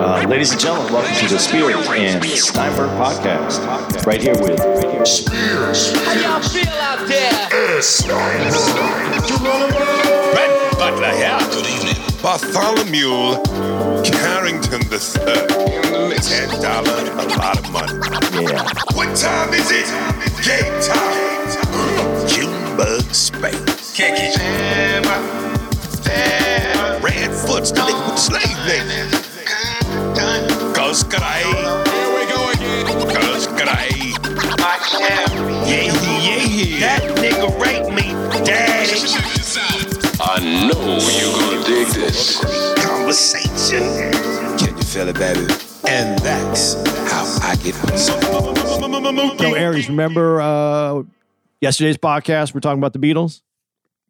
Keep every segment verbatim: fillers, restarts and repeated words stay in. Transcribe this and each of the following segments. Uh, ladies and gentlemen, welcome to the Spirit and Steinberg podcast. Right here with Spear. How y'all feel out there? Brett Butler here. Good evening. Bartholomew Carrington the Third. Ten dollars, a lot of money. Yeah. What time is it? Game time. Junebug Space. Kick it. Redfoot's the liquid slave name. Cause g'day. Here we go again. Cause g'day. Yeah, yeah. That nigga raped me, daddy. I know you gonna dig this conversation. Can you feel it, baby? And that's how I get home. So, Aries, remember uh, yesterday's podcast? We're talking about the Beatles.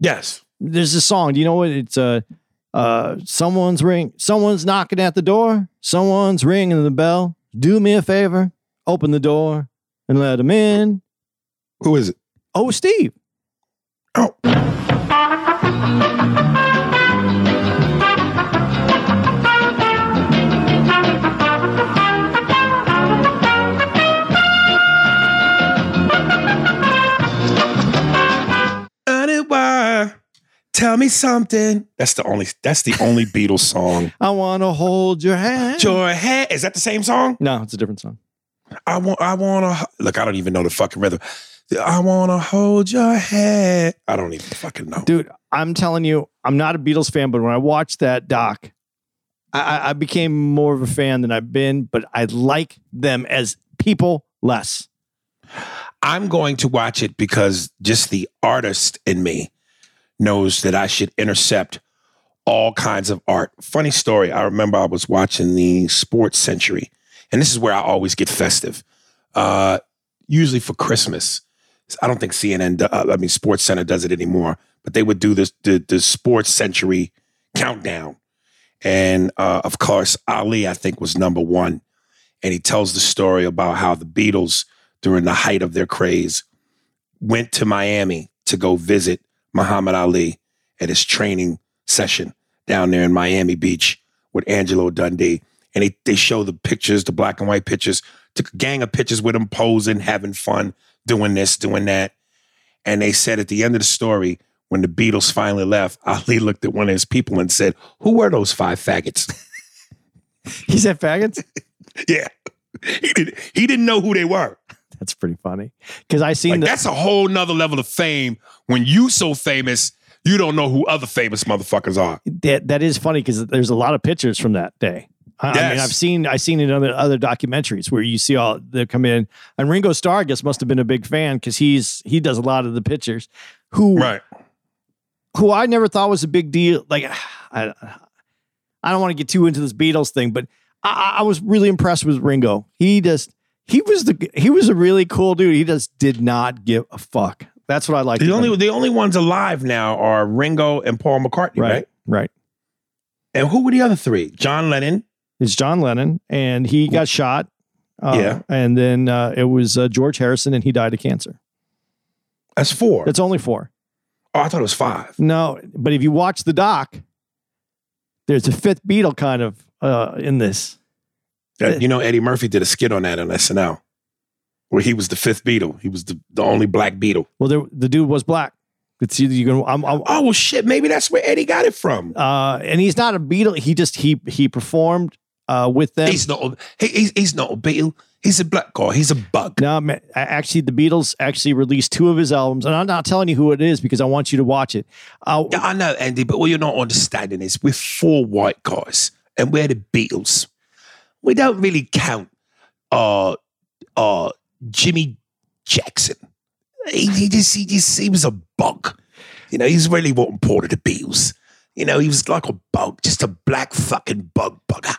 Yes. There's a song. Do you know what it's? Uh, uh, someone's ring. Someone's knocking at the door. Someone's ringing the bell. Do me a favor. Open the door and let them in. Who is it? Oh, Steve. Oh. Tell me something. That's the only. That's the only Beatles song. I want to hold your hand. Your hand. Is that the same song? No, it's a different song. I want. I want to look. I don't even know the fucking rhythm. I want to hold your hand. I don't even fucking know, dude. I'm telling you, I'm not a Beatles fan, but when I watched that doc, I, I became more of a fan than I've been. But I like them as people less. I'm going to watch it because just the artist in me knows that I should intercept all kinds of art. Funny story. I remember I was watching the Sports Century, and this is where I always get festive, uh, usually for Christmas. I don't think C N N, uh, I mean, Sports Center does it anymore, but they would do this, the, the Sports Century countdown. And uh, of course, Ali, I think, was number one. And he tells the story about how the Beatles, during the height of their craze, went to Miami to go visit Muhammad Ali at his training session down there in Miami Beach with Angelo Dundee. And they, they show the pictures, the black and white pictures, took a gang of pictures with him posing, having fun, doing this, doing that. And they said at the end of the story, when the Beatles finally left, Ali looked at one of his people and said, "Who were those five faggots?" He said faggots? Yeah. He didn't, he didn't know who they were. That's pretty funny. Because I seen like, the- that's a whole nother level of fame when you so famous, you don't know who other famous motherfuckers are. That that is funny because there's a lot of pictures from that day. I, yes. I mean, I've seen I've seen it in other, other documentaries where you see all they come in. And Ringo Starr, I guess, must have been a big fan because he's he does a lot of the pictures. Who right. who I never thought was a big deal. Like I I don't want to get too into this Beatles thing, but I, I was really impressed with Ringo. He just He was the he was a really cool dude. He just did not give a fuck. That's what I like. The only him. the only ones alive now are Ringo and Paul McCartney, right? Right. right. And who were the other three? John Lennon. It's John Lennon, and he got shot. Uh, yeah. And then uh, it was uh, George Harrison, and he died of cancer. That's four. That's only four. Oh, I thought it was five. No, but if you watch the doc, there's a fifth Beatle kind of uh, in this. That, you know, Eddie Murphy did a skit on that on S N L where he was the fifth Beatle. He was the, the only black Beatle. Well, there, the dude was black. It's either you can, I'm, I'm, oh, well, shit. Maybe that's where Eddie got it from. Uh, and he's not a Beatle. He just, he he performed uh, with them. He's not, a, he, he's, he's not a Beatle. He's a black guy. He's a bug. No, man, actually, the Beatles actually released two of his albums. And I'm not telling you who it is because I want you to watch it. Uh, yeah, I know, Andy, but what you're not understanding is we're four white guys and we're the Beatles. We don't really count uh, uh, Jimmy Jackson. He, he just, he just, he was a bug. You know, he's really what imported the Beatles. You know, he was like a bug, just a black fucking bug bugger.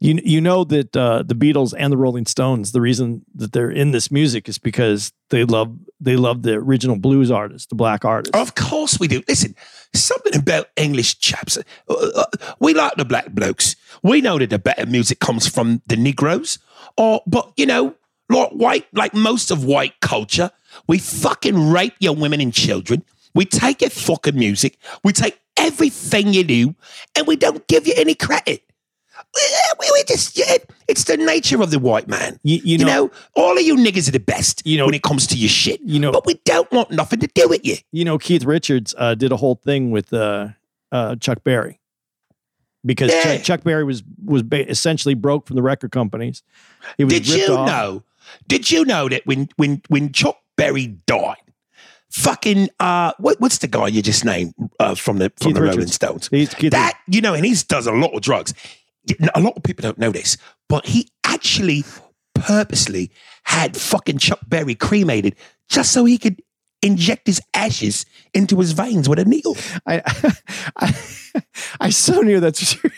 You, you know that uh, the Beatles and the Rolling Stones, the reason that they're in this music is because they love, they love the original blues artist, the black artist. Of course we do. Listen, something about English chaps. Uh, we like the black blokes. We know that the better music comes from the Negroes. Or, but, you know, like white, like most of white culture, we fucking rape your women and children. We take your fucking music. We take everything you do, and we don't give you any credit. It's the nature of the white man. You, you, know, you know, all of you niggas are the best you know, when it comes to your shit. You know, but we don't want nothing to do with you. You know, Keith Richards uh, did a whole thing with uh, uh, Chuck Berry. Because yeah. Chuck, Chuck Berry was was ba- essentially broke from the record companies. He was did ripped you off. know? Did you know that when when when Chuck Berry died, fucking uh, what, what's the guy you just named uh, from the from Keith the Richards. Rolling Stones? He's Keith that Richards. You know, and he does a lot of drugs. A lot of people don't know this, but he actually purposely had fucking Chuck Berry cremated just so he could inject his ashes into his veins with a needle. I, I, I, I so knew that's true.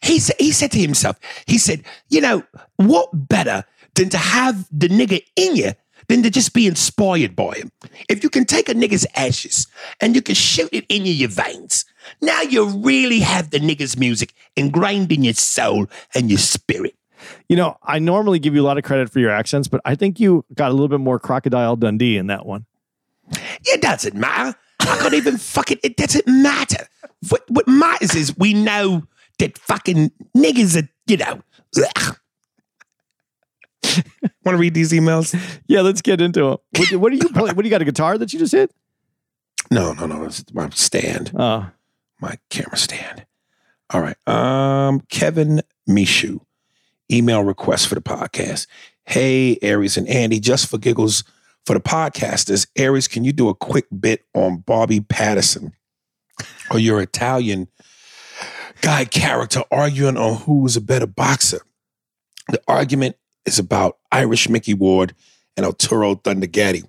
He said, he said to himself, he said, you know, what better than to have the nigga in you than to just be inspired by him? If you can take a nigga's ashes and you can shoot it into your veins, now you really have the nigga's music ingrained in your soul and your spirit. You know, I normally give you a lot of credit for your accents, but I think you got a little bit more Crocodile Dundee in that one. It doesn't matter. I can't even fucking, it doesn't matter. What, what matters is we know that fucking niggas are, you know. Want to read these emails? Yeah, let's get into them. What, what do you play? What do you got, a guitar that you just hit? No, no, no. It's my stand. Oh. My camera stand. All right. Um, Kevin Mishu. Email request for the podcast. Hey, Aries and Andy, just for giggles. For the podcasters, Aries, can you do a quick bit on Bobby Patterson or your Italian guy character arguing on who was a better boxer? The argument is about Irish Mickey Ward and Arturo Thundergatti.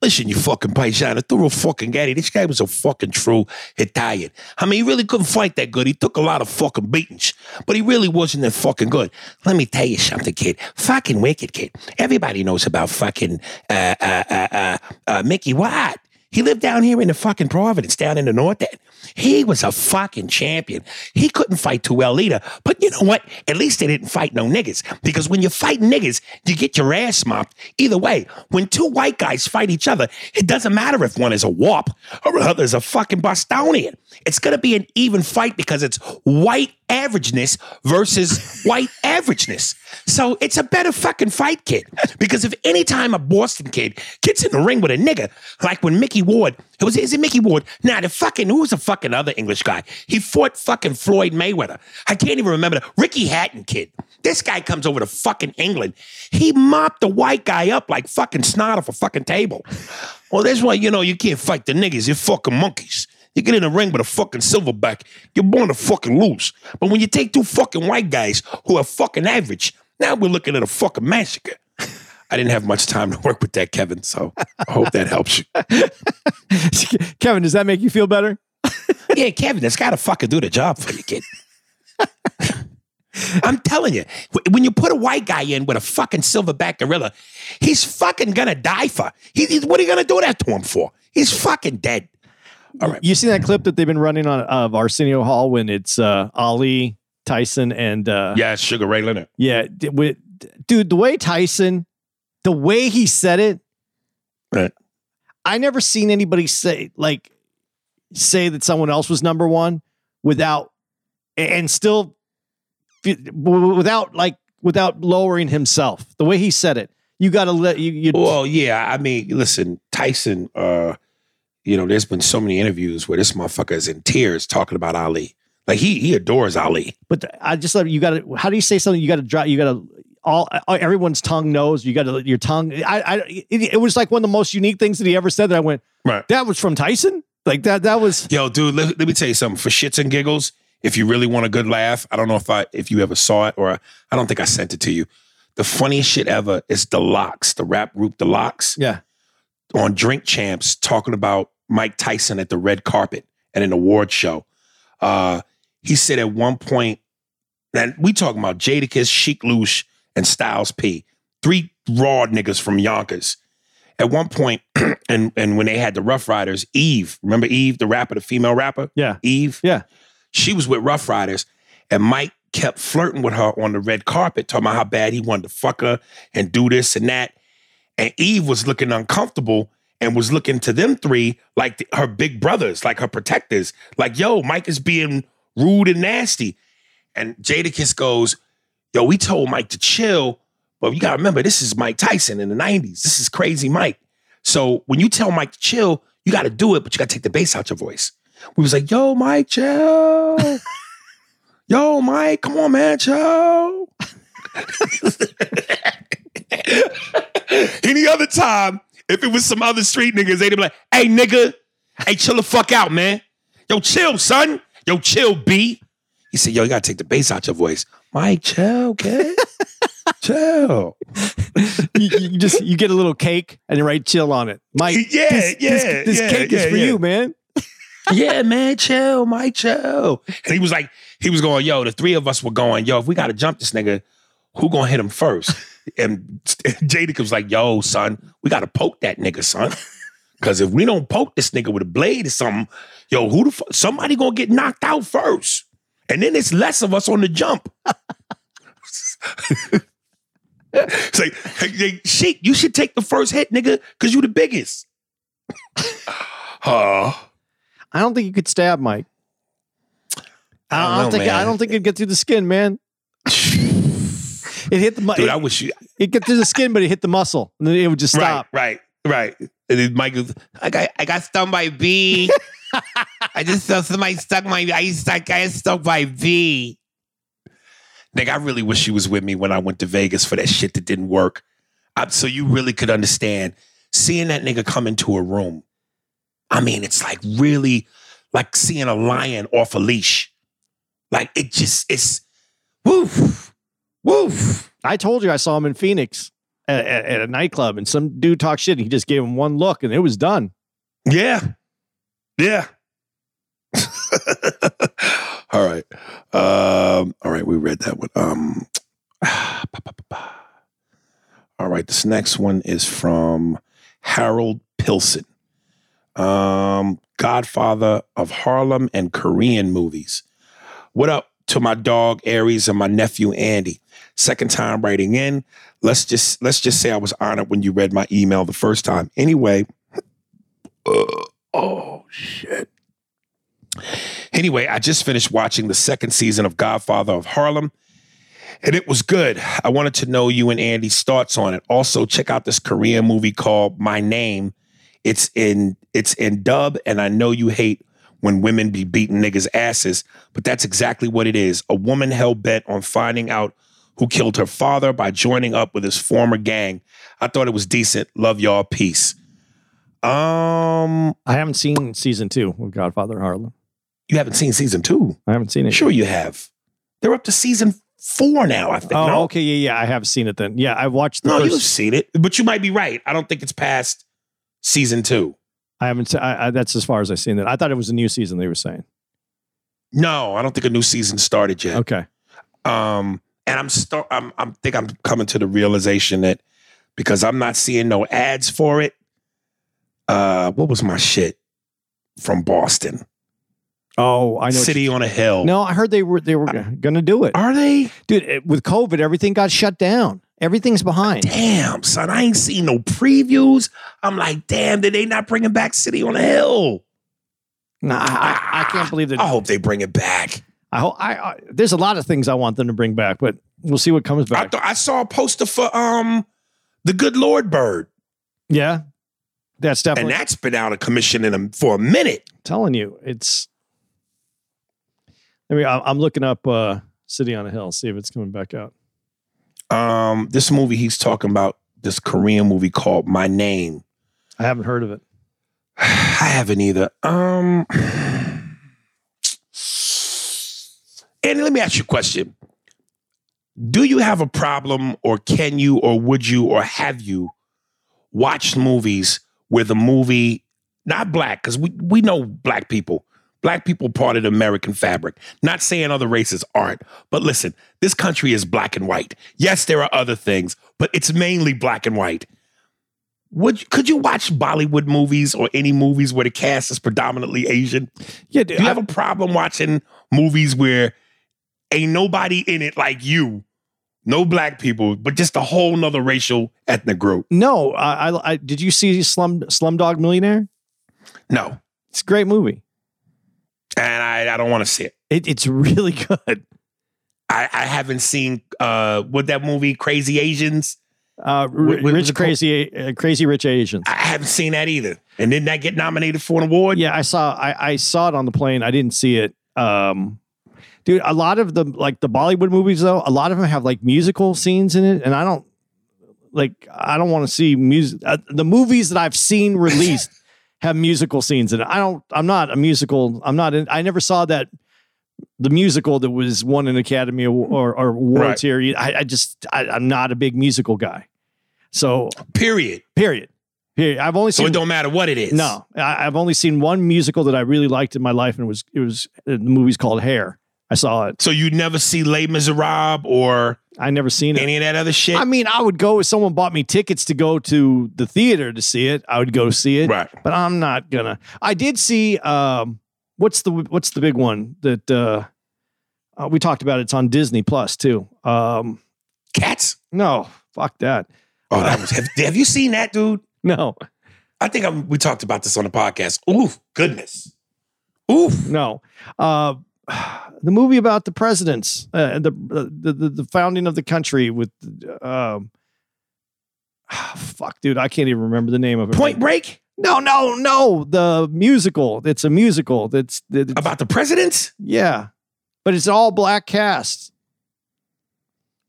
Listen, you fucking paisan, Arturo fucking Gatti, this guy was a fucking true Italian. I mean, he really couldn't fight that good. He took a lot of fucking beatings, but he really wasn't that fucking good. Let me tell you something, kid. Fucking wicked, kid. Everybody knows about fucking uh, uh, uh, uh, uh, Mickey Ward. He lived down here in the fucking Providence, down in the north end. He was a fucking champion. He couldn't fight too well either. But you know what? At least they didn't fight no niggas. Because when you fight niggas, you get your ass mopped. Either way, when two white guys fight each other, it doesn't matter if one is a W A P or the other is a fucking Bostonian. It's going to be an even fight because it's white averageness versus white averageness. So it's a better fucking fight, kid. Because if any time a Boston kid gets in the ring with a nigga, like when Mickey Ward, it was, is it Mickey Ward? Nah, the fucking, who was the fucking other English guy? He fought fucking Floyd Mayweather. I can't even remember. The, Ricky Hatton, kid. This guy comes over to fucking England. He mopped the white guy up like fucking snot off a fucking table. Well, that's why, you know, you can't fight the niggas. You're fucking monkeys. You get in a ring with a fucking silverback, you're born to fucking lose. But when you take two fucking white guys who are fucking average, now we're looking at a fucking massacre. I didn't have much time to work with that, Kevin, so I hope that helps you. Kevin, does that make you feel better? Yeah, Kevin, that's got to fucking do the job for you, kid. I'm telling you, when you put a white guy in with a fucking silverback gorilla, he's fucking going to die for. He, he, what are you going to do that to him for? He's fucking dead. All right. You seen that clip that they've been running on of Arsenio Hall when it's uh, Ali, Tyson, and uh, yeah, Sugar Ray Leonard. Yeah, with, dude, the way Tyson, the way he said it, right. I never seen anybody say like say that someone else was number one without and still without like without lowering himself. The way he said it, you got to let you. you well, yeah, I mean, listen, Tyson. Uh, You know, there's been so many interviews where this motherfucker is in tears talking about Ali. Like he he adores Ali. But the, I just love you. Got to how do you say something? You got to drop. You got to all everyone's tongue knows. You got to your tongue. I I it, it was like one of the most unique things that he ever said. That I went right. That was from Tyson. Like that that was. Yo, dude. Let, let me tell you something. For shits and giggles, if you really want a good laugh, I don't know if I if you ever saw it or I, I don't think I sent it to you. The funniest shit ever is the Lox, the rap group, the Lox. Yeah. On Drink Champs, talking about Mike Tyson at the red carpet at an award show. Uh, he said at one point, and we talking about Jadakiss, Chic Lush, and Styles P. Three raw niggas from Yonkers. At one point, and, and when they had the Rough Riders, Eve, remember Eve, the rapper, the female rapper? Yeah. Eve? Yeah. She was with Rough Riders, and Mike kept flirting with her on the red carpet, talking about how bad he wanted to fuck her and do this and that. And Eve was looking uncomfortable and was looking to them three like the, her big brothers, like her protectors. Like, yo, Mike is being rude and nasty. And Jadakiss goes, yo, we told Mike to chill, but you got to remember, this is Mike Tyson in the nineties. This is crazy Mike. So when you tell Mike to chill, you got to do it, but you got to take the bass out your voice. We was like, yo, Mike, chill. Yo, Mike, come on, man, chill. Any other time, if it was some other street niggas, they'd be like, hey, nigga, hey, chill the fuck out, man. Yo, chill, son. Yo, chill, B. He said, yo, you got to take the bass out your voice. Mike, chill, kid. Chill. you, you just, you get a little cake and you write chill on it. Mike, yeah, this, yeah, this, this yeah, cake yeah, is for yeah. you, man. Yeah, man, chill, Mike, chill. And he was like, he was going, yo, the three of us were going, yo, if we got to jump this nigga, who going to hit him first? And Jadakiss was like, yo, son, we got to poke that nigga, son. Because if we don't poke this nigga with a blade or something, yo, who the fuck? Somebody going to get knocked out first. And then it's less of us on the jump. It's like, hey, hey, Sheik, you should take the first hit, nigga, because you the biggest. uh, I don't think you could stab Mike. I don't, I don't know, think man. I don't think it'd get through the skin, man. It hit the muscle. Dude, I wish you. It get through the skin, but it hit the muscle, and then it would just stop. Right, right, right. And then Mike, I got, I got stung by a bee. I just saw somebody stuck my. I stuck. I got stuck by a bee. Nigga, I really wish you was with me when I went to Vegas for that shit that didn't work. I, so you really could understand seeing that nigga come into a room. I mean, it's like really like seeing a lion off a leash. Like it just, it's woof, woof. I told you I saw him in Phoenix at, at, at a nightclub, and some dude talked shit and he just gave him one look and it was done. Yeah. Yeah. All right. Um, all right. We read that one. Um, ah, bah, bah, bah, bah. All right. This next one is from Harold Pilson. Um, Godfather of Harlem and Korean movies. What up to my dog Aries and my nephew Andy? Second time writing in. Let's just let's just say I was honored when you read my email the first time. Anyway, uh, oh shit. Anyway, I just finished watching the second season of Godfather of Harlem, and it was good. I wanted to know you and Andy's thoughts on it. Also, check out this Korean movie called My Name. It's in it's in dub, and I know you hate when women be beating niggas' asses, but that's exactly what it is. A woman hell-bent on finding out who killed her father by joining up with his former gang. I thought it was decent. Love y'all. Peace. Um, I haven't seen season two of Godfather Harlem. You haven't seen season two? I haven't seen it. Sure you have. They're up to season four now, I think. Oh, no? Okay. Yeah, yeah. I have seen it then. Yeah, I've watched the No, first... you've seen it, but you might be right. I don't think it's past season two. I haven't. I, I, that's as far as I've seen it. I thought it was a new season they were saying. No, I don't think a new season started yet. Okay. Um, and I'm start. I'm. I think I'm coming to the realization that because I'm not seeing no ads for it. Uh, what was my shit from Boston? Oh, I know. City on a Hill. No, I heard they were they were going to do it. Are they? Dude, it, with COVID, everything got shut down. Everything's behind. Damn, son. I ain't seen no previews. I'm like, damn, did they not bring it back City on a Hill? Nah, I, I can't believe that. I hope they bring it back. I hope I, I there's a lot of things I want them to bring back, but we'll see what comes back. I, th- I saw a poster for um the Good Lord Bird. Yeah. That's definitely. And that's been out of commission in a, for a minute. I'm telling you, it's I mean, I'm looking up uh, City on a Hill, see if it's coming back out. Um, this movie he's talking about, this Korean movie called My Name. I haven't heard of it. I haven't either. Um, and let me ask you a question. Do you have a problem, or can you, or would you, or have you watched movies where the movie, not black, because we, we know black people, Black people part of the American fabric. Not saying other races aren't, but listen, this country is black and white. Yes, there are other things, but it's mainly black and white. Would could you watch Bollywood movies or any movies where the cast is predominantly Asian? Yeah, dude, do you I, have a problem watching movies where ain't nobody in it like you? No black people, but just a whole nother racial ethnic group. No, I, I, I did you see Slum Slumdog Millionaire? No, it's a great movie. And I, I don't want to see it. it. It's really good. I, I haven't seen uh, what that movie, Crazy Asians. Uh, what, what, Rich Crazy uh, Crazy Rich Asians. I haven't seen that either. And didn't that get nominated for an award? Yeah, I saw I, I saw it on the plane. I didn't see it. Um, dude, a lot of the like the Bollywood movies though, a lot of them have like musical scenes in it, and I don't like I don't want to see music. Uh, the movies that I've seen released have musical scenes in it. I don't. I'm not a musical. I'm not. In, I never saw that. The musical that was won an Academy or, or awards here. Right. I, I just, I, I'm not a big musical guy. So period, period, period. I've only seen, so it don't matter what it is. No, I, I've only seen one musical that I really liked in my life. And it was, it was the movie's called Hair. I saw it. So you never see Les Miserables or I never seen any it. of that other shit. I mean, I would go if someone bought me tickets to go to the theater to see it. I would go see it, right. But I'm not gonna, I did see, um, What's the what's the big one that uh, uh, we talked about? It's on Disney Plus too. Um, Cats? No, fuck that. Oh, that was, have, have you seen that, dude? No, I think I'm, we talked about this on the podcast. Oof, goodness. Oof, no. Uh, the movie about the presidents and uh, the, uh, the the the founding of the country with. Um, oh, fuck, dude, I can't even remember the name of it. Point Break. No, no, no. The musical. It's a musical. That's about the presidents. Yeah, but it's all black cast.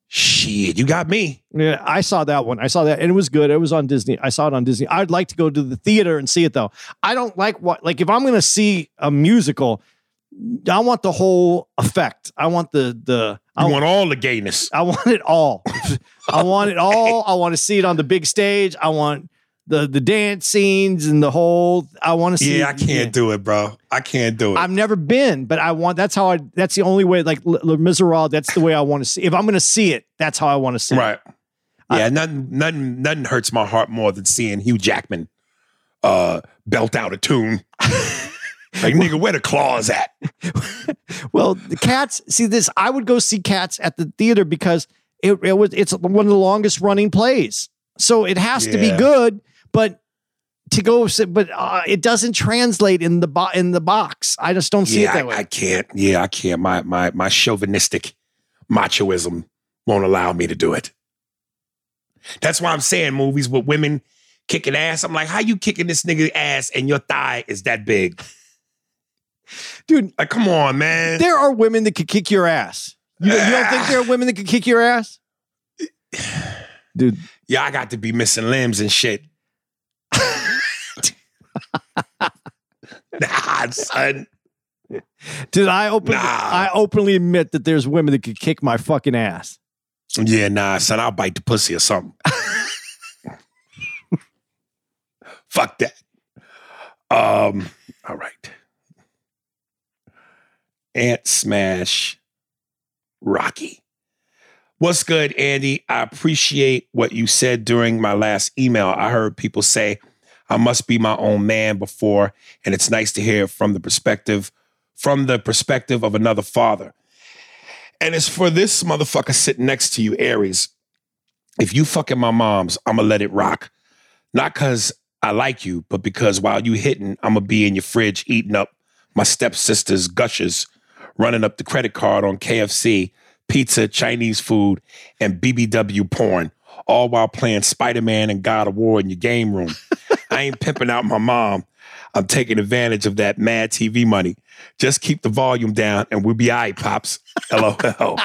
Shit, you got me. Yeah, I saw that one. I saw that, and it was good. It was on Disney. I saw it on Disney. I'd like to go to the theater and see it though. I don't like what like if I'm going to see a musical, I want the whole effect. I want the the. I want, want all the gayness. I want it all. I want it all. I want to see it on the big stage. I want. The the dance scenes and the whole, I want to see. Yeah, I can't yeah. do it, bro. I can't do it. I've never been, but I want, that's how I, that's the only way, like Les Miserables, that's the way I want to see. If I'm going to see it, that's how I want to see right. it. Right. Yeah, I, nothing, nothing, nothing hurts my heart more than seeing Hugh Jackman uh, belt out a tune. Like, nigga, where the claws at? Well, the Cats, see this, I would go see Cats at the theater because it, it was it's one of the longest running plays. So it has yeah. to be good. But to go, but uh, it doesn't translate in the bo- in the box. I just don't see yeah, it that I, way. I can't. Yeah, I can't. My my my chauvinistic machoism won't allow me to do it. That's why I'm saying movies with women kicking ass. I'm like, how you kicking this nigga's ass and your thigh is that big, dude? Like, come on, man. There are women that could kick your ass. You, you don't think there are women that could kick your ass, dude? Yeah, I got to be missing limbs and shit. Nah, son. Did I open? Nah. I openly admit that there's women that could kick my fucking ass. Yeah, nah, son. I'll bite the pussy or something. Fuck that. Um. All right. Ant Smash Rocky. What's good, Andy? I appreciate what you said during my last email. I heard people say, I must be my own man before, and it's nice to hear from the perspective, from the perspective of another father. And it's for this motherfucker sitting next to you, Aries. If you fucking my moms, I'ma let it rock. Not because I like you, but because while you hitting, I'ma be in your fridge eating up my stepsister's gushers, running up the credit card on K F C, pizza, Chinese food, and B B W porn, all while playing Spider-Man and God of War in your game room. I ain't pimping out my mom. I'm taking advantage of that mad T V money. Just keep the volume down and we'll be all right, Pops. LOL.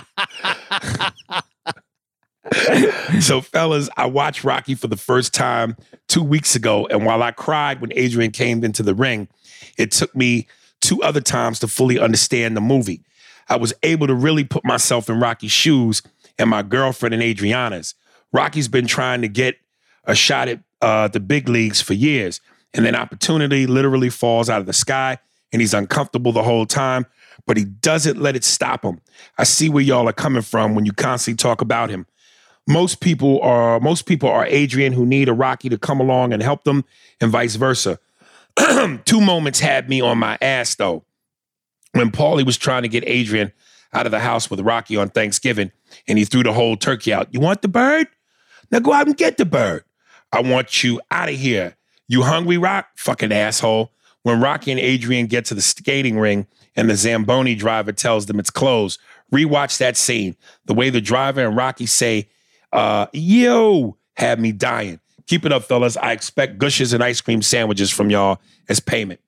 So, fellas, I watched Rocky for the first time two weeks ago. And while I cried when Adrian came into the ring, it took me two other times to fully understand the movie. I was able to really put myself in Rocky's shoes and my girlfriend and Adriana's. Rocky's been trying to get a shot at uh, the big leagues for years, and then opportunity literally falls out of the sky, and he's uncomfortable the whole time, but he doesn't let it stop him. I see where y'all are coming from when you constantly talk about him. Most people are most people are Adrian who need a Rocky to come along and help them, and vice versa. Two moments had me on my ass, though. When Paulie was trying to get Adrian out of the house with Rocky on Thanksgiving, and he threw the whole turkey out. You want the bird? Now go out and get the bird. I want you out of here. You hungry, Rock? Fucking asshole. When Rocky and Adrian get to the skating ring and the Zamboni driver tells them it's closed, Rewatch that scene. The way the driver and Rocky say, uh, yo, had me dying. Keep it up, fellas. I expect gushes and ice cream sandwiches from y'all as payment.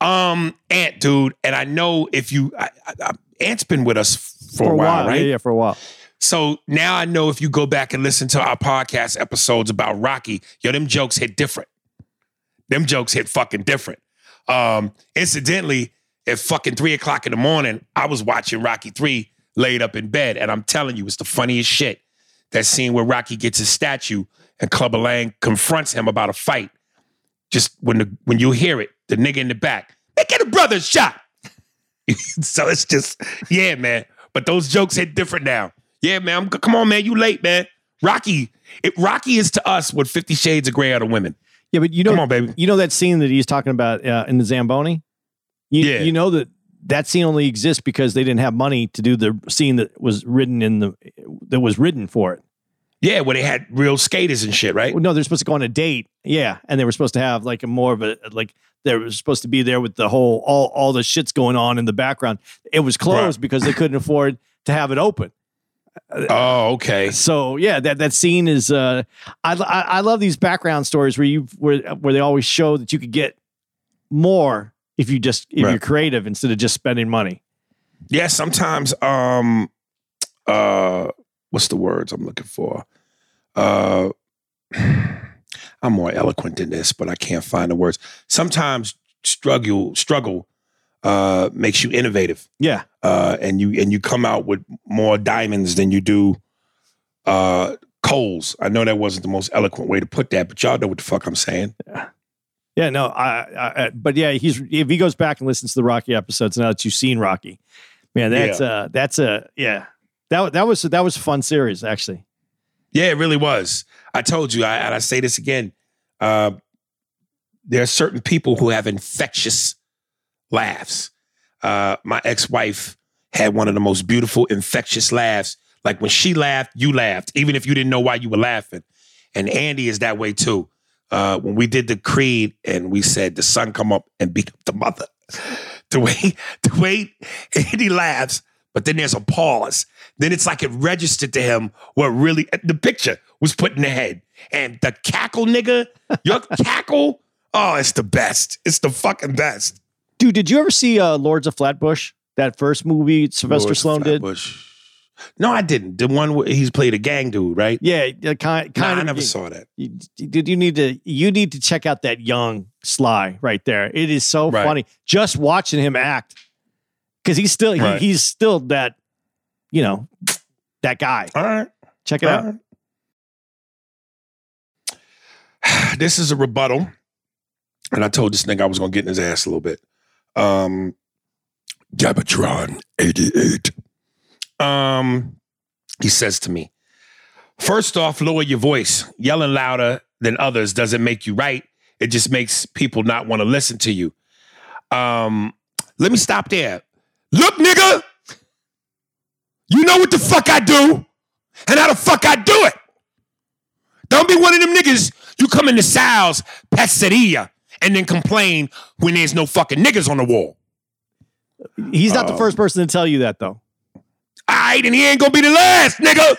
Um, Ant, dude, and I know if you... I, I, I, Ant's been with us for, for a while, while, right? Yeah, yeah, for a while. So now I know if you go back and listen to our podcast episodes about Rocky, yo, them jokes hit different. Them jokes hit fucking different. Um, incidentally, at fucking three o'clock in the morning, I was watching Rocky three laid up in bed, and I'm telling you, it's the funniest shit. That scene where Rocky gets his statue and Clubber Lang confronts him about a fight. Just when the when you hear it, the nigga in the back, they get a brother shot. So it's just, yeah, man. But those jokes hit different now. Yeah, man. I'm, come on, man. You late, man. Rocky. It, Rocky is to us what Fifty Shades of Grey are to women. Yeah, but you know, come on, baby. You know that scene that he's talking about uh, in the Zamboni? You, yeah. You know that that scene only exists because they didn't have money to do the scene that was written in the that was written for it. Yeah, where they had real skaters and shit, right? Well, no, they're supposed to go on a date. Yeah, and they were supposed to have like a more of a like they were supposed to be there with the whole all all the shit's going on in the background. It was closed, right, because they couldn't afford to have it open. Oh, okay. So yeah, that, that scene is. Uh, I, I I love these background stories where you where where they always show that you could get more if you just if right. you're creative instead of just spending money. Yeah, sometimes. Um, uh, what's the words I'm looking for? Uh, I'm more eloquent than this, but I can't find the words. Sometimes struggle struggle uh, makes you innovative. Yeah. Uh, and you and you come out with more diamonds than you do uh, coals. I know that wasn't the most eloquent way to put that, but y'all know what the fuck I'm saying. Yeah, yeah no, I, I. But yeah, he's if he goes back and listens to the Rocky episodes now that you've seen Rocky, man, that's yeah. uh that's a yeah that that was that was a fun series actually. Yeah, it really was. I told you, I, and I say this again. Uh, there are certain people who have infectious laughs. Uh, my ex-wife had one of the most beautiful, infectious laughs. Like when she laughed, you laughed, even if you didn't know why you were laughing. And Andy is that way too. Uh, when we did the Creed and we said the son come up and beat up the mother, the way, the way Andy laughs, but then there's a pause. Then it's like it registered to him what really, the picture was put in the head. And the cackle, nigga, your cackle, oh, it's the best. It's the fucking best. Dude, did you ever see uh, Lords of Flatbush? That first movie Sylvester Lords Stallone did? No, I didn't. The one where he's played a gang dude, right? Yeah, kind, kind nah, of. I never you, saw that. You, did you need to? You need to check out that young Sly right there. It is so right. funny just watching him act because he's still he, right. he's still that, you know, that guy. All right, check it All out. Right. This is a rebuttal, and I told this nigga I was gonna get in his ass a little bit. Um, Gabatron eighty-eight. Um, he says to me, first off, lower your voice. Yelling louder than others doesn't make you right. It just makes people not want to listen to you. Um, let me stop there. Look, nigga, you know what the fuck I do and how the fuck I do it. Don't be one of them niggas. You come into Sal's Pizzeria and then complain when there's no fucking niggas on the wall. He's not um, the first person to tell you that, though. All right, and he ain't gonna be the last, nigga.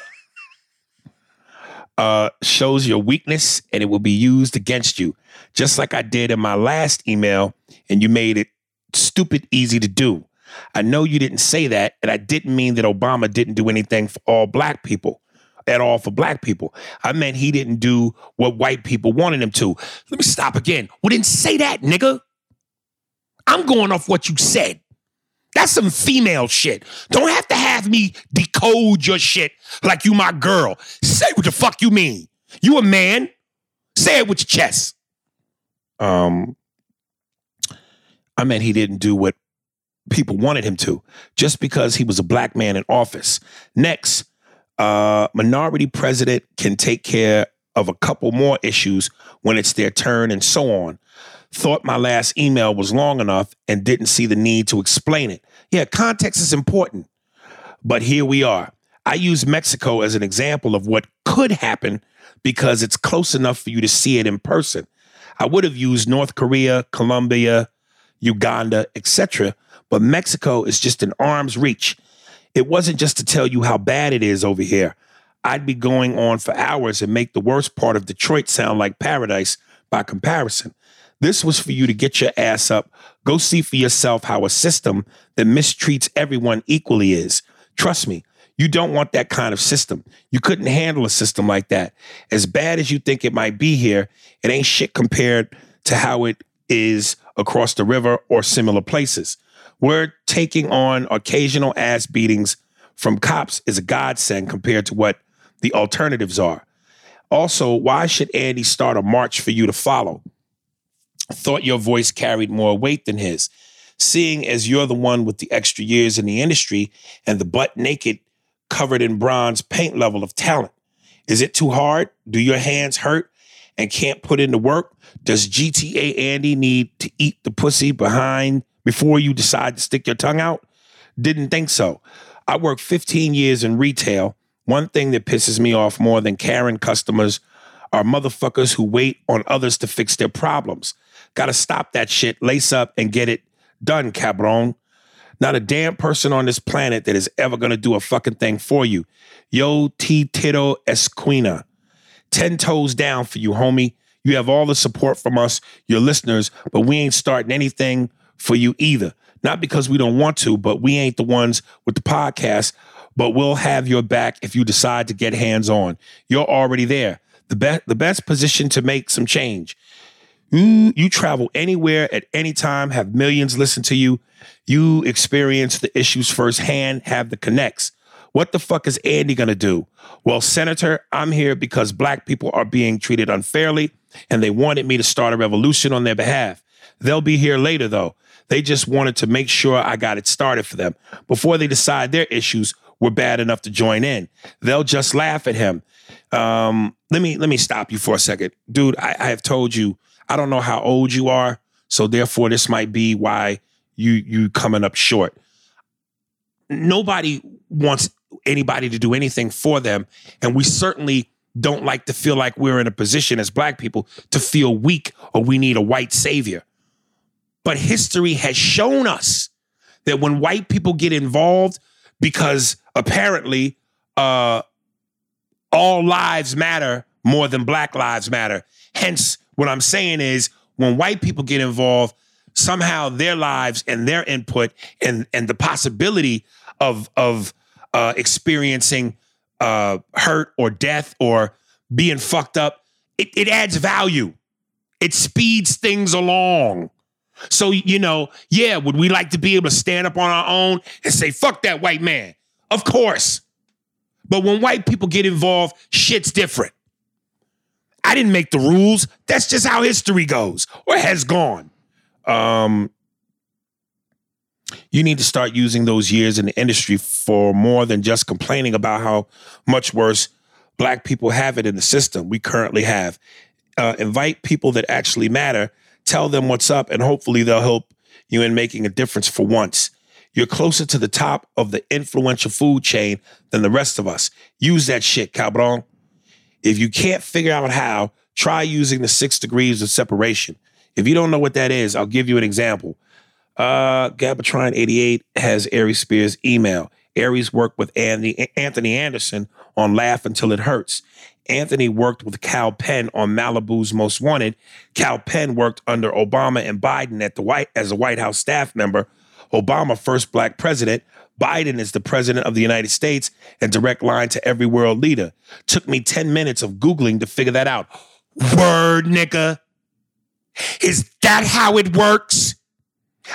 Uh, shows your weakness, and it will be used against you, just like I did in my last email, and you made it stupid easy to do. I know you didn't say that, and I didn't mean that Obama didn't do anything for all black people. At all for black people. I meant he didn't do what white people wanted him to. Let me stop again. We didn't say that, nigga. I'm going off what you said. That's some female shit. Don't have to have me decode your shit like you my girl. Say what the fuck you mean. You a man. Say it with your chest. Um, I meant he didn't do what people wanted him to just because he was a black man in office. Next, Uh, minority president can take care of a couple more issues when it's their turn and so on. Thought my last email was long enough and didn't see the need to explain it. Yeah, context is important, but here we are. I use Mexico as an example of what could happen because it's close enough for you to see it in person. I would have used North Korea, Colombia, Uganda, et cetera, but Mexico is just an arm's reach. it wasn't just to tell you how bad it is over here. I'd be going on for hours and make the worst part of Detroit sound like paradise by comparison. This was for you to get your ass up, go see for yourself how a system that mistreats everyone equally is. Trust me, you don't want that kind of system. You couldn't handle a system like that. As bad as you think it might be here, it ain't shit compared to how it is across the river or similar places. We're taking on occasional ass beatings from cops is a godsend compared to what the alternatives are. Also, why should Andy start a march for you to follow? Thought your voice carried more weight than his. Seeing as you're the one with the extra years in the industry and the butt naked, covered in bronze paint level of talent. Is it too hard? Do your hands hurt and can't put in the work? Does G T A Andy need to eat the pussy behind before you decide to stick your tongue out? Didn't think so. I worked fifteen years in retail. One thing that pisses me off more than Karen customers are motherfuckers who wait on others to fix their problems. Gotta stop that shit, lace up, and get it done, cabron. Not a damn person on this planet that is ever gonna do a fucking thing for you. Yo te tito esquina. Ten toes down for you, homie. You have all the support from us, your listeners, but we ain't starting anything for you either. Not because we don't want to, but we ain't the ones with the podcast, but we'll have your back if you decide to get hands on. You're already there. The best the best position to make some change. You, you travel anywhere at any time, have millions listen to you. You experience the issues firsthand, have the connects. What the fuck is Andy going to do? Well, Senator, I'm here because black people are being treated unfairly and they wanted me to start a revolution on their behalf. They'll be here later, though. They just wanted to make sure I got it started for them before they decide their issues were bad enough to join in. They'll just laugh at him. Um, let me let me stop you for a second. Dude, I, I have told you, I don't know how old you are, so therefore this might be why you you coming up short. Nobody wants anybody to do anything for them, and we certainly don't like to feel like we're in a position as black people to feel weak or we need a white savior. But history has shown us that when white people get involved, because apparently uh, all lives matter more than black lives matter. Hence, what I'm saying is when white people get involved, somehow their lives and their input and, and the possibility of, of uh, experiencing uh, hurt or death or being fucked up, it, it adds value. It speeds things along. So, you know, yeah, would we like to be able to stand up on our own and say, fuck that white man? Of course. But when white people get involved, shit's different. I didn't make the rules. That's just how history goes or has gone. Um, you need to start using those years in the industry for more than just complaining about how much worse black people have it in the system we currently have. Uh, invite people that actually matter. Tell them what's up, and hopefully they'll help you in making a difference for once. You're closer to the top of the influential food chain than the rest of us. Use that shit, cabron. If you can't figure out how, try using the six degrees of separation. If you don't know what that is, I'll give you an example. Uh, Gabatron eighty-eight has Aries Spears' email. Aries worked with Andy, Anthony Anderson on Laugh Until It Hurts. Anthony worked with Cal Penn on Malibu's Most Wanted. Cal Penn worked under Obama and Biden at the White as a White House staff member. Obama, first black president. Biden is the president of the United States and direct line to every world leader. Took me ten minutes of Googling to figure that out. Word, nigga. Is that how it works?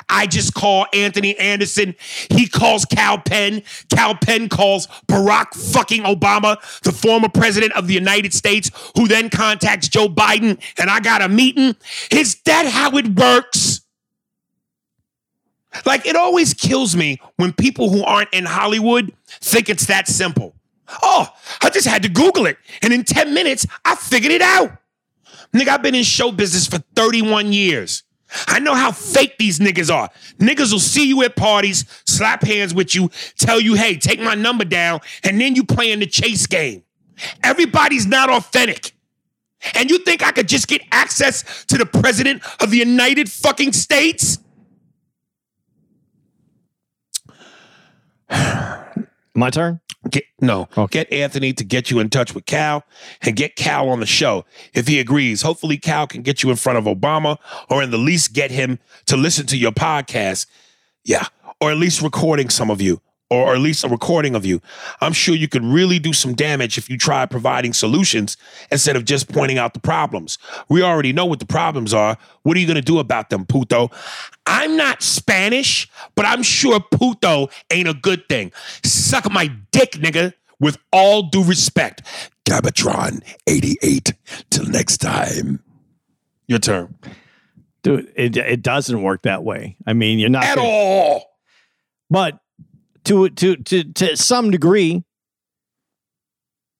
I just call Anthony Anderson. He calls Cal Penn. Cal Penn calls Barack fucking Obama, the former president of the United States, who then contacts Joe Biden, and I got a meeting. Is that how it works? Like, it always kills me when people who aren't in Hollywood think it's that simple. Oh, I just had to Google it, and in ten minutes, I figured it out. Nigga, I've been in show business for thirty-one years. I know how fake these niggas are. Niggas will see you at parties, slap hands with you, tell you, hey, take my number down, and then you playing the chase game. Everybody's not authentic. And you think I could just get access to the president of the United fucking States? My turn? Get, no. Okay. Get Anthony to get you in touch with Cal and get Cal on the show. If he agrees, hopefully Cal can get you in front of Obama, or in the least get him to listen to your podcast. Yeah. Or at least recording some of you, or at least a recording of you. I'm sure you could really do some damage if you try providing solutions instead of just pointing out the problems. We already know what the problems are. What are you going to do about them, puto? I'm not Spanish, but I'm sure puto ain't a good thing. Suck my dick, nigga, with all due respect. Gabatron eighty-eight. Till next time. Your turn. Dude, it, it doesn't work that way. I mean, you're not... At gonna, all! But... To, to to to some degree,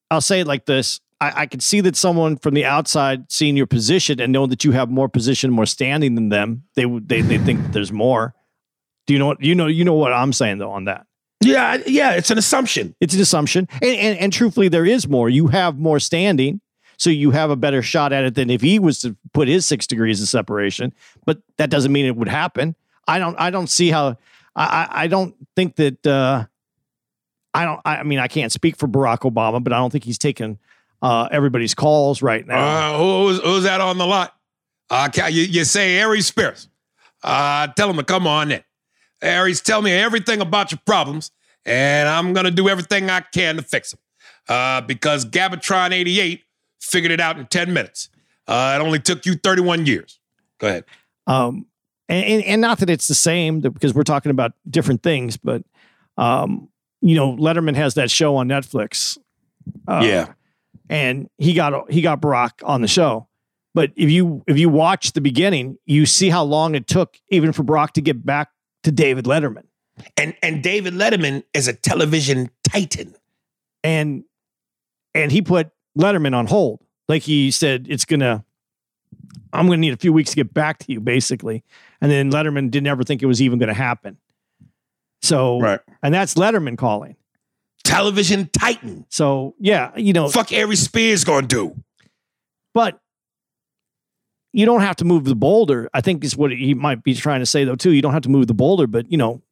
I'll say it like this. I, I can see that someone from the outside seeing your position and knowing that you have more position, more standing than them, they they they think that there's more. Do you know what you know you know what I'm saying though on that? Yeah, yeah, it's an assumption. It's an assumption. And and, and truthfully, there is more. You have more standing, so you have a better shot at it than if he was to put his six degrees of separation, but that doesn't mean it would happen. I don't I don't see how I, I don't think that, uh, I don't, I mean, I can't speak for Barack Obama, but I don't think he's taking uh, everybody's calls right now. Uh, who's, who's that on the lot? Uh, you, you say Aries Spears. Uh, tell him to come on in. Aries, tell me everything about your problems, and I'm going to do everything I can to fix them. Uh, because Gabatron eighty-eight figured it out in ten minutes. Uh, it only took you thirty-one years. Go ahead. Um, And, and and not that it's the same, because we're talking about different things, but, um, you know, Letterman has that show on Netflix. Uh, yeah. And he got he got Barack on the show. But if you if you watch the beginning, you see how long it took even for Barack to get back to David Letterman. And and David Letterman is a television titan. And and he put Letterman on hold. Like he said, it's going to. I'm going to need a few weeks to get back to you, basically. And then Letterman didn't ever think it was even going to happen. So, right. And that's Letterman calling. Television titan. So, yeah, you know. Fuck Aries Spears going to do. But you don't have to move the boulder. I think is what he might be trying to say, though, too. You don't have to move the boulder, but, you know,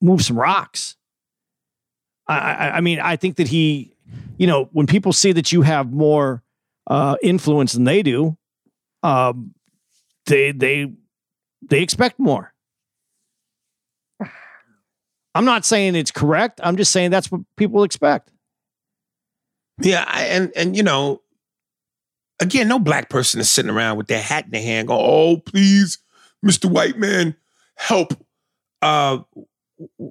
move some rocks. I, I, I mean, I think that he, you know, when people see that you have more uh, influence than they do, Um, they they they expect more. I'm not saying it's correct. I'm just saying that's what people expect. Yeah, I, and and you know, again, no black person is sitting around with their hat in their hand going, "Oh, please, Mister White Man, help." Uh,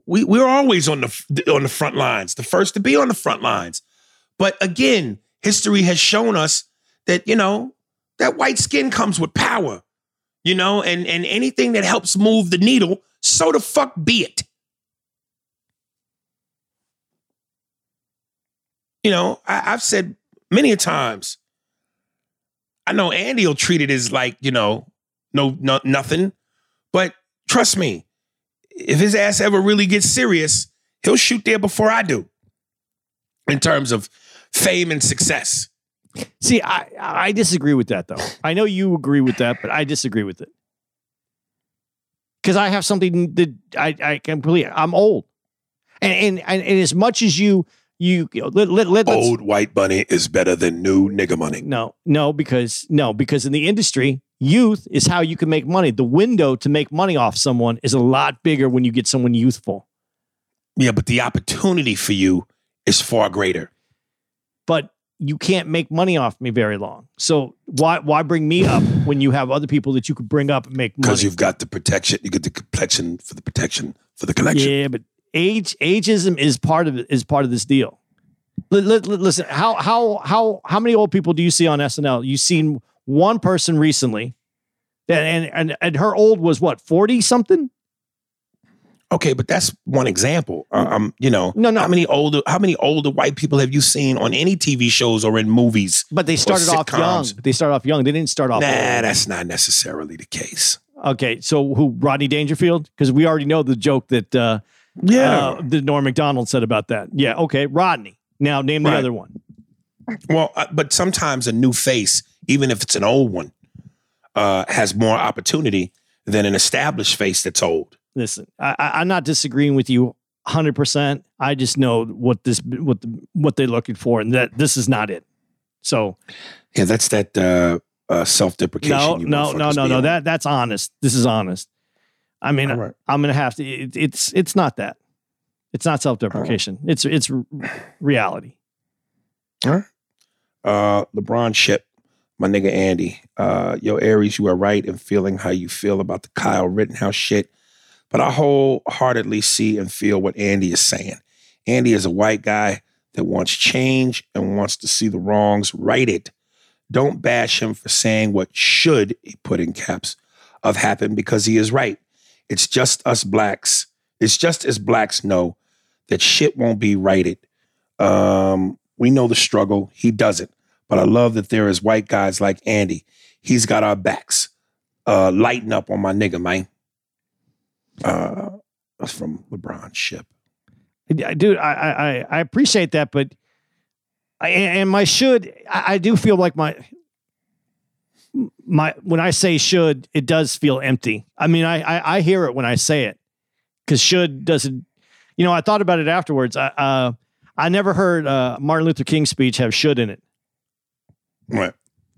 we we're always on the on the front lines, the first to be on the front lines. But again, history has shown us that you know. That white skin comes with power, you know, and, and anything that helps move the needle, so the fuck be it. You know, I, I've said many a times, I know Andy will treat it as like, you know, no, no, nothing. But trust me, if his ass ever really gets serious, he'll shoot there before I do in terms of fame and success. See, I, I disagree with that, though. I know you agree with that, but I disagree with it. Because I have something that I, I completely, I'm old. And, and and as much as you, you, you know, let, let, let, old white money is better than new nigga money. No, no, because, no, because in the industry, youth is how you can make money. The window to make money off someone is a lot bigger when you get someone youthful. Yeah, but the opportunity for you is far greater. But you can't make money off me very long. So why why bring me up when you have other people that you could bring up and make money? Because you've got the protection. You get the complexion for the protection for the collection. Yeah, but age ageism is part of is part of this deal. L- l- listen, how how how how many old people do you see on S N L? You've seen one person recently, that, and and and her old was what, forty something? Okay, but that's one example. Um, you know, no, no. How many older, how many older white people have you seen on any T V shows or in movies? But they started off young. They started off young. They didn't start off. Nah, old. That's not necessarily the case. Okay, so who? Rodney Dangerfield? Because we already know the joke that uh, yeah, uh, that Norm Macdonald said about that. Yeah, okay, Rodney. Now name the right. other one. Well, uh, but sometimes a new face, even if it's an old one, uh, has more opportunity than an established face that's old. Listen, I, I'm not disagreeing with you one hundred percent. I just know what this, what the, what they're looking for, and that this is not it. So, yeah, that's that uh, uh, self-deprecation. No, you no, no, no, no. On. That that's honest. This is honest. I mean, right. I, I'm gonna have to. It, it's it's not that. It's not self-deprecation. Right. It's it's reality. All right. Uh, LeBron Ship, my nigga Andy. Uh, yo, Aries, you are right in feeling how you feel about the Kyle Rittenhouse shit. But I wholeheartedly see and feel what Andy is saying. Andy is a white guy that wants change and wants to see the wrongs righted. Don't bash him for saying what should, he put in caps, of happen, because he is right. It's just us blacks. It's just as blacks know that shit won't be righted. Um, we know the struggle. He doesn't. But I love that there is white guys like Andy. He's got our backs. Uh, lighten up on my nigga, man. Uh, that's from LeBron Ship. Dude, I, I, I appreciate that, but I, and my should, I, I do feel like my, my, when I say should, it does feel empty. I mean, I, I, I hear it when I say it, because should doesn't, you know, I thought about it afterwards. I, uh, I never heard uh Martin Luther King's speech have should in it. Right.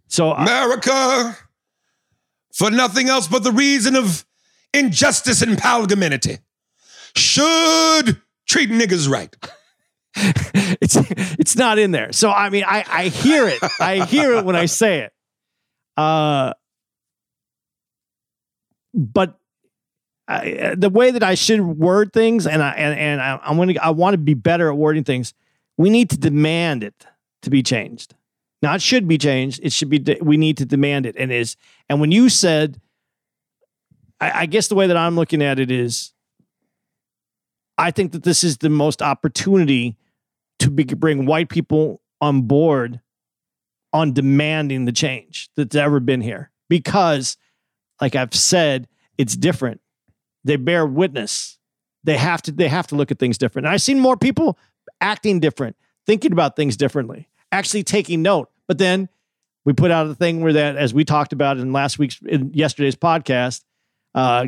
So America, I, for nothing else but the reason of injustice and palgaminity, should treat niggas right. it's it's not in there. So I mean, I I hear it. I hear it when I say it. Uh, but I, the way that I should word things, and I and and I, I'm gonna I want to be better at wording things. We need to demand it to be changed. Now it should be changed. It should be. De- we need to demand it. And is and when you said. I guess the way that I'm looking at it is, I think that this is the most opportunity to be, bring white people on board on demanding the change that's ever been here. Because, like I've said, it's different. They bear witness. They have to. They have to look at things different. And I've seen more people acting different, thinking about things differently, actually taking note. But then we put out a thing where that, as we talked about in last week's, in yesterday's podcast. Uh,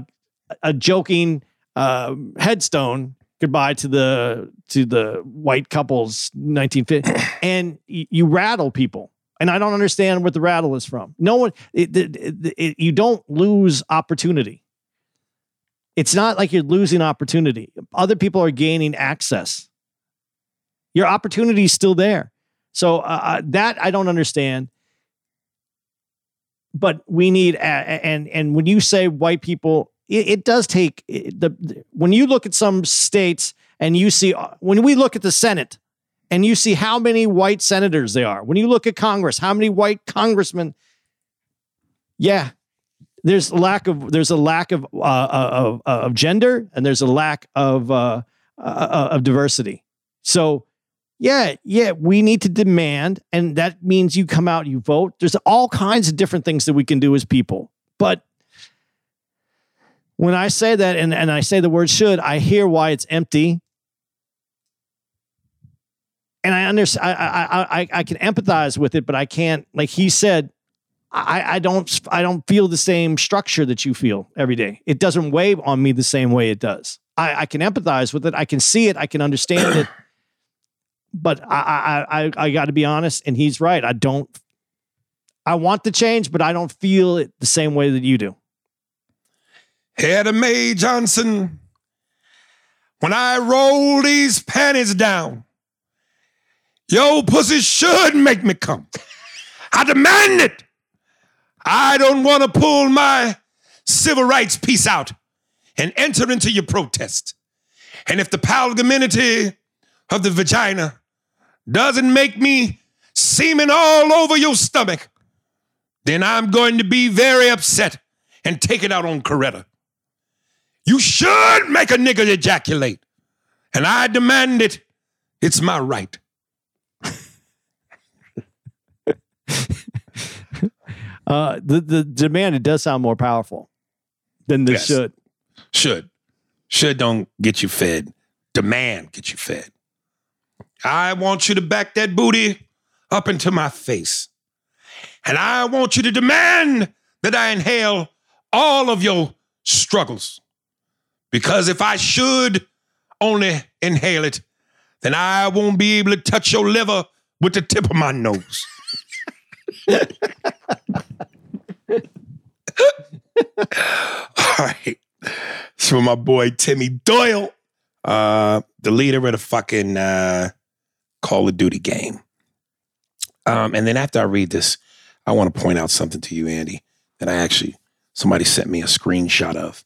a joking uh, headstone goodbye to the to the white couple's nineteen fifty, and y- you rattle people, and I don't understand what the rattle is from. No one, it, it, it, it, you don't lose opportunity. It's not like you're losing opportunity. Other people are gaining access. Your opportunity is still there. So uh, that I don't understand. But we need, and and when you say white people, it, it does take the, when you look at some states and you see, when we look at the Senate and you see how many white senators there are, when you look at Congress, how many white congressmen, yeah, there's lack of, there's a lack of, uh, of, of gender, and there's a lack of, uh, uh, of diversity. So Yeah, yeah, we need to demand, and that means you come out, you vote. There's all kinds of different things that we can do as people. But when I say that, and, and I say the word should, I hear why it's empty. And I understand, I, I, I, I can empathize with it, but I can't, like he said, I, I don't I don't feel the same structure that you feel every day. It doesn't weigh on me the same way it does. I, I can empathize with it. I can see it. I can understand it. But I I I, I got to be honest, and he's right. I don't. I want the change, but I don't feel it the same way that you do. Hedda Mae Johnson, when I roll these panties down, yo pussy should make me come. I demand it. I don't want to pull my civil rights piece out and enter into your protest. And if the palgaminity of the vagina doesn't make me semen all over your stomach, then I'm going to be very upset and take it out on Coretta. You should make a nigga ejaculate, and I demand it. It's my right. uh, the, the demand, it does sound more powerful than the yes. should. Should. Should don't get you fed. Demand get you fed. I want you to back that booty up into my face. And I want you to demand that I inhale all of your struggles. Because if I should, only inhale it, then I won't be able to touch your liver with the tip of my nose. All right. So my boy Timmy Doyle, uh, the leader of the fucking uh, Call of Duty game. Um, and then after I read this, I want to point out something to you, Andy, that I actually, somebody sent me a screenshot of.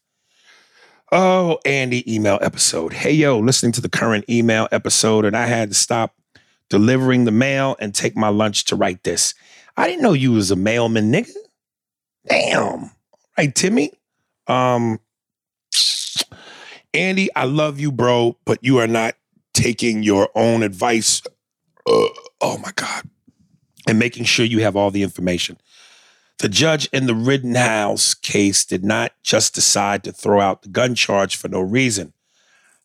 Oh, Andy, email episode. Hey, yo, listening to the current email episode, and I had to stop delivering the mail and take my lunch to write this. I didn't know you was a mailman, nigga. Damn. All right, Timmy. Um, Andy, I love you, bro, but you are not taking your own advice. Uh, oh, my God. And making sure you have all the information. The judge in the Rittenhouse case did not just decide to throw out the gun charge for no reason.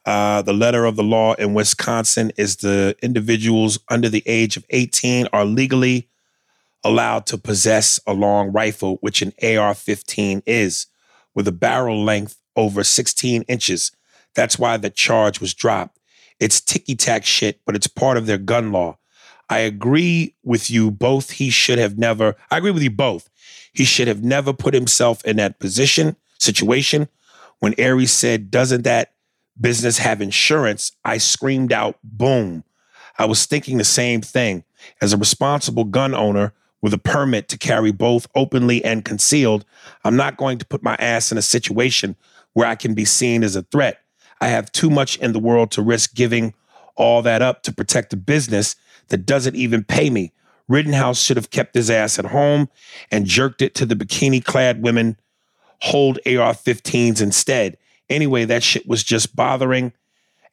Uh, the letter of the law in Wisconsin is the individuals under the age of eighteen are legally allowed to possess a long rifle, which an A R fifteen is, with a barrel length over sixteen inches. That's why the charge was dropped. It's ticky-tack shit, but it's part of their gun law. I agree with you both. He should have never, I agree with you both. He should have never put himself in that position, situation. When Aries said, doesn't that business have insurance? I screamed out, boom. I was thinking the same thing. As a responsible gun owner with a permit to carry both openly and concealed, I'm not going to put my ass in a situation where I can be seen as a threat. I have too much in the world to risk giving all that up to protect a business that doesn't even pay me. Rittenhouse should have kept his ass at home and jerked it to the bikini-clad women. Hold A R fifteens instead. Anyway, that shit was just bothering,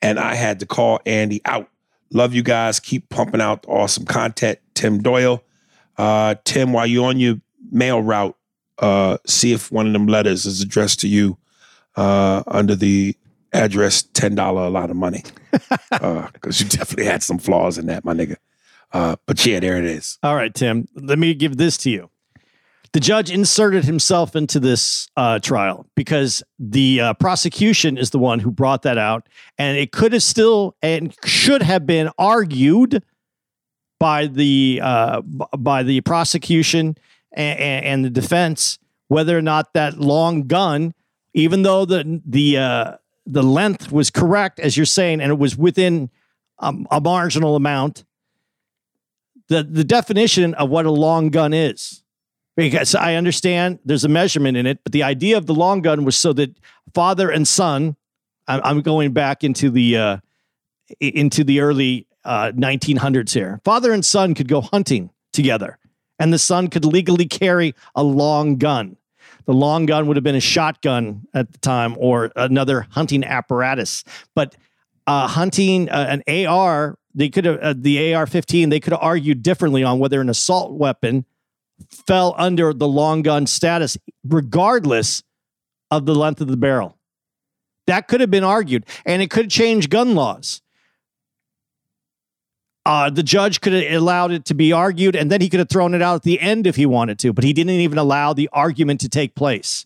and I had to call Andy out. Love you guys. Keep pumping out awesome content. Tim Doyle. Uh, Tim, while you're on your mail route, uh, see if one of them letters is addressed to you uh, under the address ten dollars a lot of money. Because uh, you definitely had some flaws in that, my nigga. Uh, but yeah, there it is. All right, Tim. Let me give this to you. The judge inserted himself into this uh, trial because the uh, prosecution is the one who brought that out. And it could have still and should have been argued by the uh, b- by the prosecution and, and the defense whether or not that long gun, even though the the uh, the length was correct, as you're saying, and it was within um, a marginal amount, the the definition of what a long gun is. Because I understand there's a measurement in it, but the idea of the long gun was so that father and son, I'm going back into the uh, into the early uh, nineteen hundreds here. Father and son could go hunting together, and the son could legally carry a long gun. The long gun would have been a shotgun at the time or another hunting apparatus. But uh, hunting uh, an A R, they could have uh, the A R fifteen. They could have argued differently on whether an assault weapon fell under the long gun status, regardless of the length of the barrel. That could have been argued, and it could change gun laws. Uh, the judge could have allowed it to be argued, and then he could have thrown it out at the end if he wanted to, but he didn't even allow the argument to take place.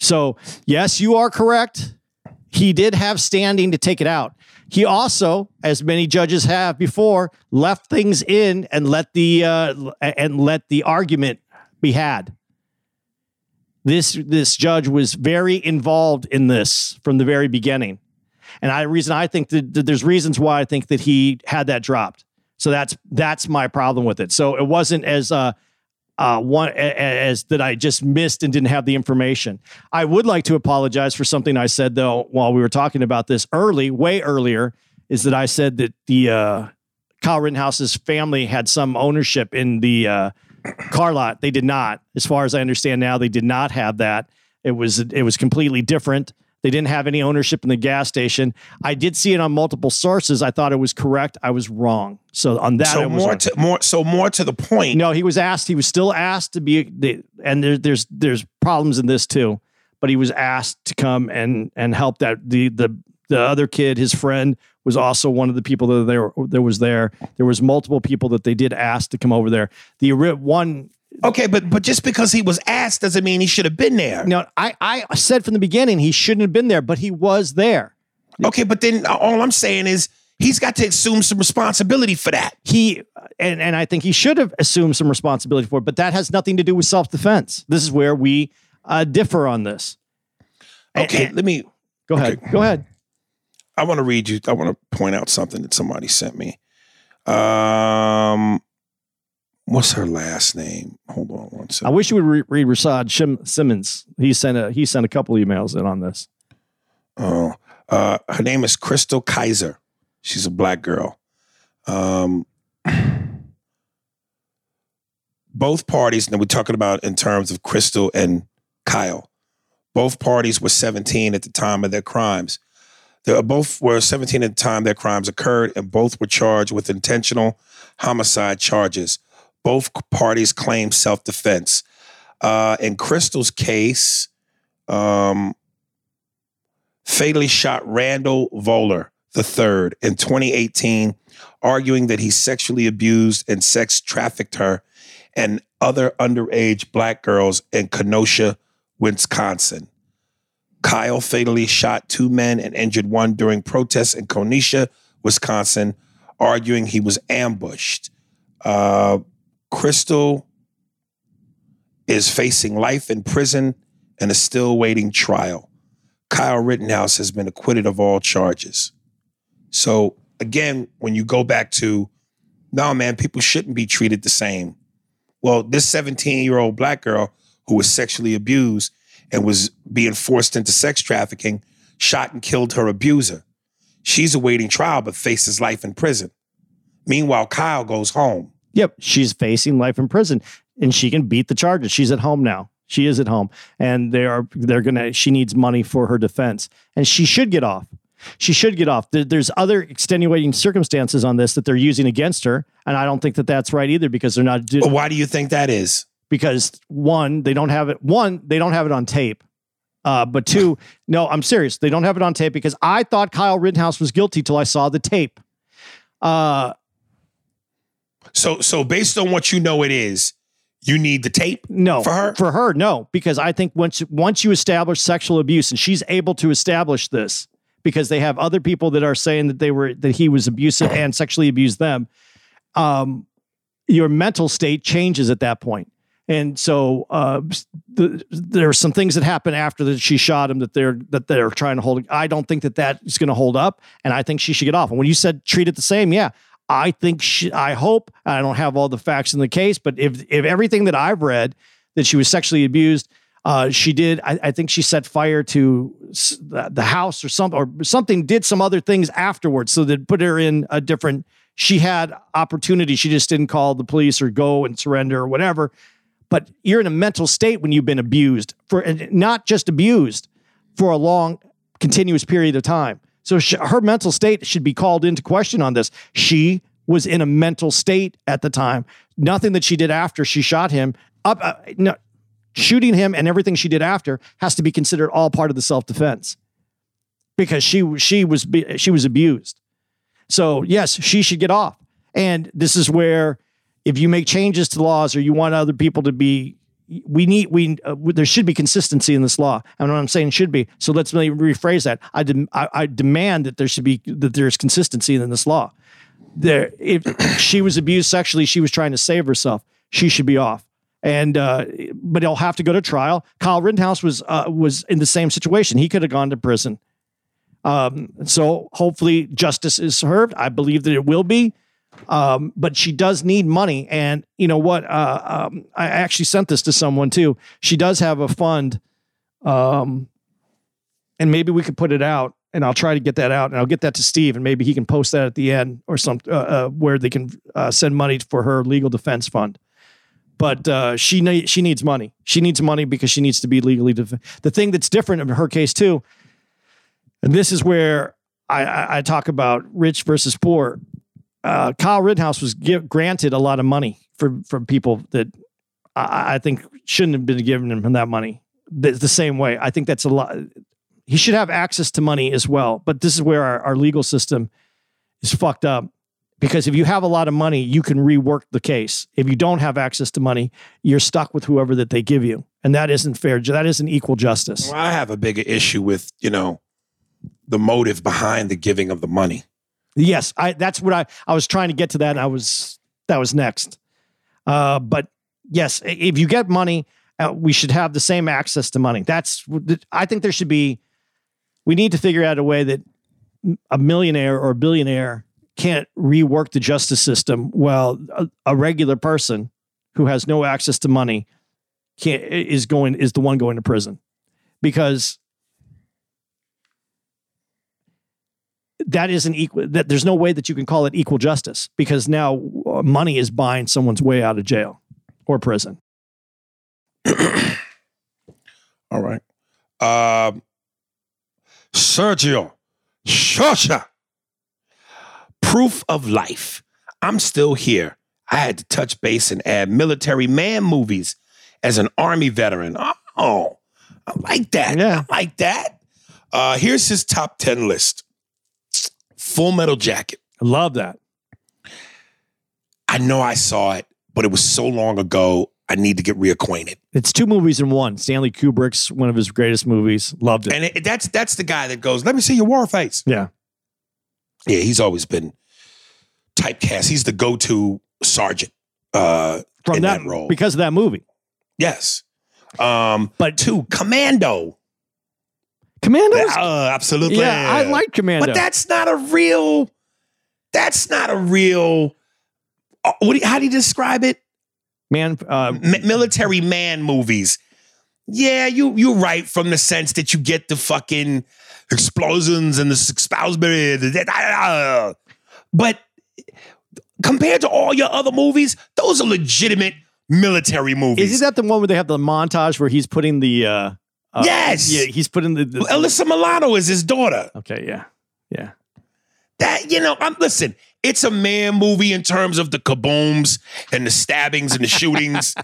So, yes, you are correct. He did have standing to take it out. He also, as many judges have before, left things in and let the uh, and let the argument be had. This this judge was very involved in this from the very beginning, and I reason I think that, that there's reasons why I think that he had that dropped. So that's that's my problem with it. So it wasn't as uh, uh, one as that I just missed and didn't have the information. I would like to apologize for something I said though while we were talking about this early, way earlier. Is that I said that the uh, Kyle Rittenhouse's family had some ownership in the uh, car lot. They did not. As far as I understand now, they did not have that. It was it was completely different. They didn't have any ownership in the gas station. I did see it on multiple sources. I thought it was correct. I was wrong. So on that, so I was more to, more so more to the point. No, he was asked. He was still asked to be. And there, there's there's problems in this too. But he was asked to come and and help that the the. The other kid, his friend, was also one of the people that they were, that was there. There was multiple people that they did ask to come over there. The one. Okay, but but just because he was asked doesn't mean he should have been there. No, I, I said from the beginning he shouldn't have been there, but he was there. Okay, but then all I'm saying is he's got to assume some responsibility for that. He and, and I think he should have assumed some responsibility for it, but that has nothing to do with self-defense. This is where we uh, differ on this. Okay, and, and, let me... Go ahead. Okay. Go ahead. I want to read you. I want to point out something that somebody sent me. Um... What's her last name? Hold on one second. I wish you would re- read Rashad Shim- Simmons. He sent a he sent a couple emails in on this. Oh, uh, her name is Crystal Kaiser. She's a black girl. Um, both parties, and we're talking about in terms of Crystal and Kyle. Both parties were seventeen at the time of their crimes. They were both were seventeen at the time their crimes occurred, and both were charged with intentional homicide charges. Both parties claim self-defense. Uh, in Crystal's case, um, fatally shot Randall Voller the third in twenty eighteen, arguing that he sexually abused and sex trafficked her and other underage black girls in Kenosha, Wisconsin. Kyle fatally shot two men and injured one during protests in Kenosha, Wisconsin, arguing he was ambushed. Uh, Crystal is facing life in prison and is still waiting trial. Kyle Rittenhouse has been acquitted of all charges. So again, when you go back to, no, man, people shouldn't be treated the same. Well, this seventeen-year-old black girl who was sexually abused and was being forced into sex trafficking shot and killed her abuser. She's awaiting trial but faces life in prison. Meanwhile, Kyle goes home. Yep, she's facing life in prison, and she can beat the charges. She's at home now. She is at home, and they are they're gonna. She needs money for her defense, and she should get off. She should get off. There, there's other extenuating circumstances on this that they're using against her, and I don't think that that's right either because they're not. Do- well, why do you think that is? Because one, they don't have it. One, they don't have it on tape. Uh, but two, no, I'm serious. They don't have it on tape because I thought Kyle Rittenhouse was guilty till I saw the tape. Uh. So, so based on what you know, it is you need the tape. No, for her, for her, no, because I think once once you establish sexual abuse, and she's able to establish this because they have other people that are saying that they were that he was abusive and sexually abused them. Um, your mental state changes at that point. And so uh, the, there are some things that happen after that she shot him that they're that they're trying to hold. I don't think that that is going to hold up, and I think she should get off. And when you said treat it the same, yeah. I think she, I hope, I don't have all the facts in the case, but if if everything that I've read that she was sexually abused, uh, she did, I, I think she set fire to the house or something, or something did some other things afterwards. So that put her in a different, she had opportunity. She just didn't call the police or go and surrender or whatever. But you're in a mental state when you've been abused for, and not just abused for a long continuous period of time. So she, her mental state should be called into question on this. She was in a mental state at the time. Nothing that she did after she shot him up, uh, no, shooting him and everything she did after has to be considered all part of the self-defense because she, she was, she was abused. So yes, she should get off. And this is where, if you make changes to laws or you want other people to be, we need, we, uh, there should be consistency in this law. And what I'm saying should be. So let's really rephrase that. I, dem- I, I demand that there should be, that there's consistency in this law. There, if she was abused sexually, she was trying to save herself. She should be off. And, uh, but he'll have to go to trial. Kyle Rittenhouse was, uh, was in the same situation. He could have gone to prison. Um, so hopefully justice is served. I believe that it will be. Um, but she does need money. And you know what? Uh, um, I actually sent this to someone too. She does have a fund. Um, and maybe we could put it out and I'll try to get that out and I'll get that to Steve and maybe he can post that at the end or some, uh, uh, where they can, uh, send money for her legal defense fund. But, uh, she needs, she needs money. She needs money because she needs to be legally. Def- the thing that's different in her case too. And this is where I, I, I talk about rich versus poor. Uh, Kyle Rittenhouse was give, granted a lot of money for, for people that I, I think shouldn't have been given him that money the, the same way. I think that's a lot. He should have access to money as well. But this is where our, our legal system is fucked up. Because if you have a lot of money, you can rework the case. If you don't have access to money, you're stuck with whoever that they give you. And that isn't fair. That isn't equal justice. Well, I have a bigger issue with, you know, the motive behind the giving of the money. Yes, I, that's what I, I was trying to get to that. And I was, that was next. Uh, but yes, if you get money, uh, we should have the same access to money. That's, I think there should be, we need to figure out a way that a millionaire or a billionaire can't rework the justice system. Well, a, a regular person who has no access to money can't, is going, is the one going to prison, because that isn't equal. That there's no way that you can call it equal justice, because now money is buying someone's way out of jail or prison. All right. Um, Sergio Shosha. Proof of life. I'm still here. I had to touch base and add military man movies as an army veteran. Oh, I like that. Yeah. I like that. Uh, here's his top ten list. Full Metal Jacket. I love that. I know I saw it, but it was so long ago. I need to get reacquainted. It's two movies in one. Stanley Kubrick's one of his greatest movies. Loved it. And it, that's that's the guy that goes, "Let me see your war face." Yeah. Yeah, he's always been typecast. He's the go-to sergeant uh, from in that, that role. Because of that movie. Yes. Um, but two, Commando. Commando? Uh, absolutely. Yeah, I like Commando. But that's not a real, that's not a real, uh, what do you, how do you describe it? Man, uh, M- military man movies. Yeah, you, you're right, from the sense that you get the fucking explosions and the explosions. But compared to all your other movies, those are legitimate military movies. Is that the one where they have the montage where he's putting the... Uh, uh, yes! Yeah, he's putting the... the Alyssa Milano is his daughter. Okay, yeah. Yeah. That, you know, I'm, listen, it's a man movie in terms of the kabooms and the stabbings and the shootings.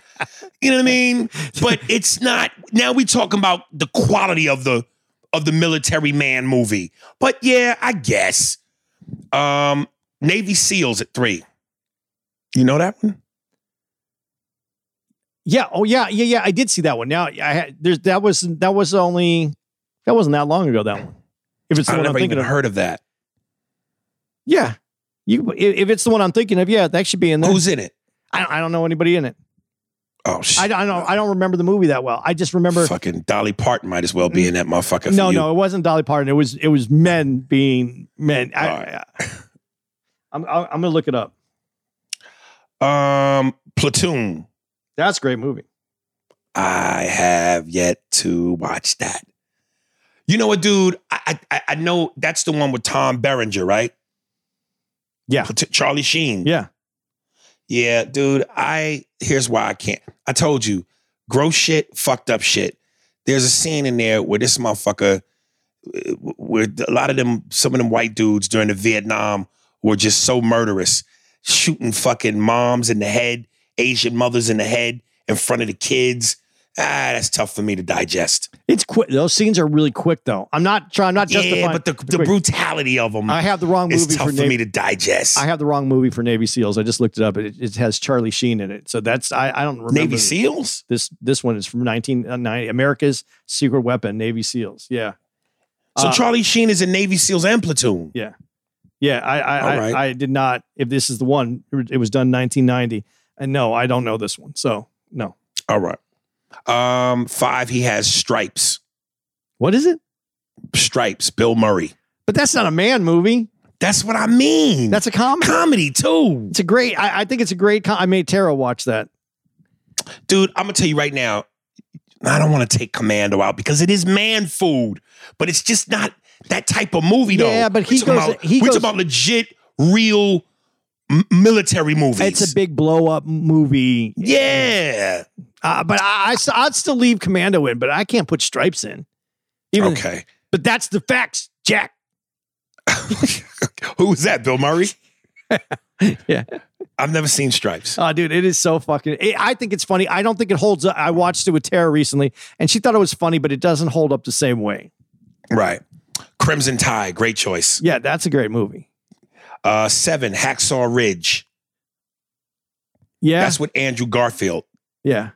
You know what I mean? But it's not... Now we're talking about the quality of the... of the military man movie. But yeah, I guess. Um, Navy SEALs at three. You know that one? Yeah. Oh yeah. Yeah. Yeah. I did see that one. Now I had, there's, that was, that was only, that wasn't that long ago, that one. If it's the I've one never I'm thinking even of. Heard of that. Yeah. You, if it's the one I'm thinking of, yeah, that should be in there. Who's in it? I, I don't know anybody in it. Oh, shit. I, I don't. I don't remember the movie that well. I just remember fucking Dolly Parton might as well be in that motherfucker. No, no, it wasn't Dolly Parton. It was it was men being men. I, right. I, I'm I'm gonna look it up. Um, Platoon. That's a great movie. I have yet to watch that. You know what, dude? I I, I know that's the one with Tom Berenger, right? Yeah, Platoon, Charlie Sheen. Yeah. Yeah, dude, I, here's why I can't. I told you, gross shit, fucked up shit. There's a scene in there where this motherfucker, where a lot of them, some of them white dudes during the Vietnam were just so murderous, shooting fucking moms in the head, Asian mothers in the head, in front of the kids. Ah, that's tough for me to digest. It's quick. Those scenes are really quick, though. I'm not trying. I'm not justifying. Yeah, but the, the brutality of them. I have the wrong movie. It's tough for, Navy, for me to digest. I have the wrong movie for Navy SEALs. I just looked it up. It, it has Charlie Sheen in it. So that's I. I don't remember. Navy SEALs. This this one is from nineteen ninety. America's Secret Weapon. Navy SEALs. Yeah. So uh, Charlie Sheen is in Navy SEALs and Platoon. Yeah. Yeah. I I, I, right. I did not. If this is the one, it was done nineteen ninety. And no, I don't know this one. So no. All right. Um, five, he has Stripes. What is it? Stripes, Bill Murray. But that's not a man movie. That's what I mean. That's a comedy. Comedy, too. It's a great, I, I think it's a great, com- I made Tara watch that. Dude, I'm going to tell you right now, I don't want to take Commando out because it is man food, but it's just not that type of movie, though. Yeah, but he we're goes, about, he we're goes, talking about legit, real m- military movies. It's a big blow-up movie. Yeah. Uh, Uh, but I, I, I'd still leave Commando in, but I can't put Stripes in. Even okay. But that's the facts, Jack. Who was that, Bill Murray? Yeah. I've never seen Stripes. Oh, uh, dude, it is so fucking... It, I think it's funny. I don't think it holds up. I watched it with Tara recently, and she thought it was funny, but it doesn't hold up the same way. Right. Crimson Tide, great choice. Yeah, that's a great movie. Uh, seven, Hacksaw Ridge. Yeah. That's with Andrew Garfield. Yeah.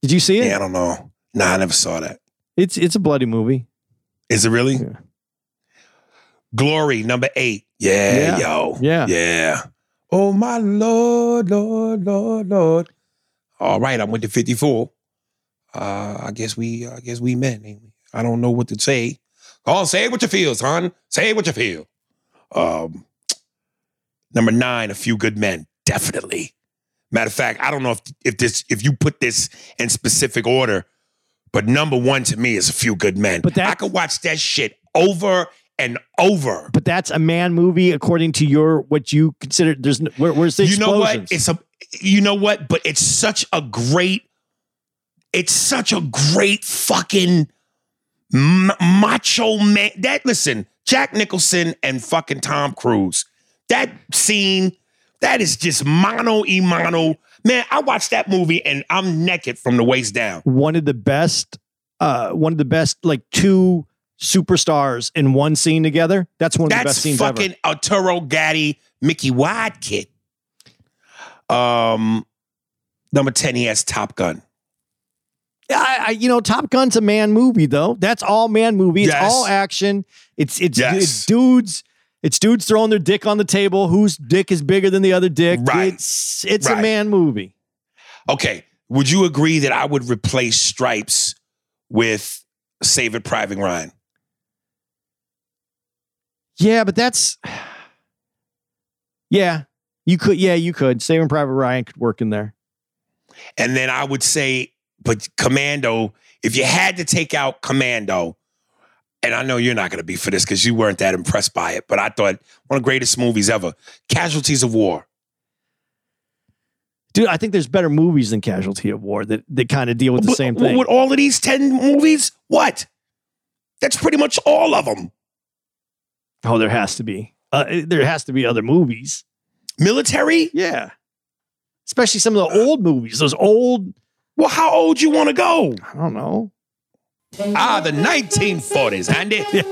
Did you see it? Yeah, I don't know. Nah, I never saw that. It's it's a bloody movie. Is it really? Yeah. Glory, number eight. Yeah, yeah, yo. Yeah. Yeah. Oh, my Lord, Lord, Lord, Lord. All right, I went to fifty-four. Uh, I guess we I guess we men, ain't we? I don't know what to say. Oh, say what you feel, son. Say what you feel. Um, number nine, A Few Good Men. Definitely. Matter of fact, I don't know if if this if you put this in specific order, but number one to me is A Few Good Men. But that, I could watch that shit over and over. But that's a man movie, according to your what you consider. There's where, where's the you explosions? know what it's a you know what, but it's such a great, it's such a great fucking m- macho man. That listen, Jack Nicholson and fucking Tom Cruise. That scene. That is just mono e mono. Man, I watched that movie and I'm naked from the waist down. One of the best, uh, one of the best, like two superstars in one scene together. That's one of That's the best scenes ever. That's fucking Arturo Gatti, Mickey White. Um, number ten, he has Top Gun. I, I, you know, Top Gun's a man movie though. That's all man movie. It's yes. all action. It's it's, yes. it's dudes. It's dudes throwing their dick on the table. Whose dick is bigger than the other dick? Right. It's, it's right. a man movie. Okay. Would you agree that I would replace Stripes with Saving Private Ryan? Yeah, but that's... Yeah. You could. Yeah, you could. Saving Private Ryan could work in there. And then I would say, but Commando, if you had to take out Commando... And I know you're not going to be for this because you weren't that impressed by it, but I thought one of the greatest movies ever, Casualties of War. Dude, I think there's better movies than Casualty of War that, that kind of deal with the but, same thing. With all of these ten movies? What? That's pretty much all of them. Oh, there has to be. Uh, there has to be other movies. Military? Yeah. Especially some of the uh, old movies, those old... Well, how old you want to go? I don't know. Ah, the nineteen forties, Andy. Yeah.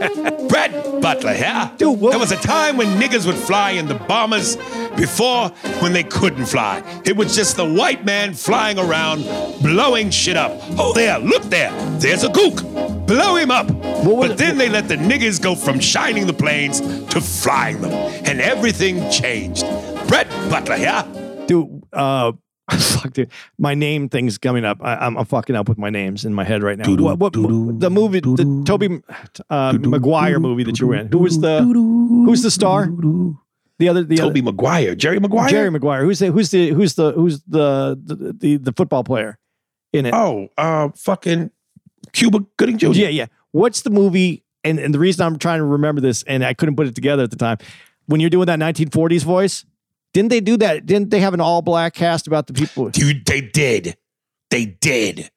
Brad Butler, yeah? Dude, what? There was a time when niggas would fly in the bombers before when they couldn't fly. It was just the white man flying around, blowing shit up. Oh, there, look there. There's a gook. Blow him up. But it? Then they let the niggas go from shining the planes to flying them. And everything changed. Brad Butler, yeah? Dude, uh... Fuck, dude. My name thing's coming up. I, I'm, I'm fucking up with my names in my head right now. Doo-doo, what, what doo-doo, the movie, the Tobey uh, Maguire movie that you were in? Who was the Who's the star? The other, the Tobey Maguire, Jerry Maguire, Jerry Maguire. Who's the Who's the Who's the Who's the the the, the football player in it? Oh, uh, fucking Cuba Gooding Junior Yeah, yeah. What's the movie? And and the reason I'm trying to remember this, and I couldn't put it together at the time. When you're doing that nineteen forties voice. Didn't they do that? Didn't they have an all-black cast about the people? Dude, they did. They did.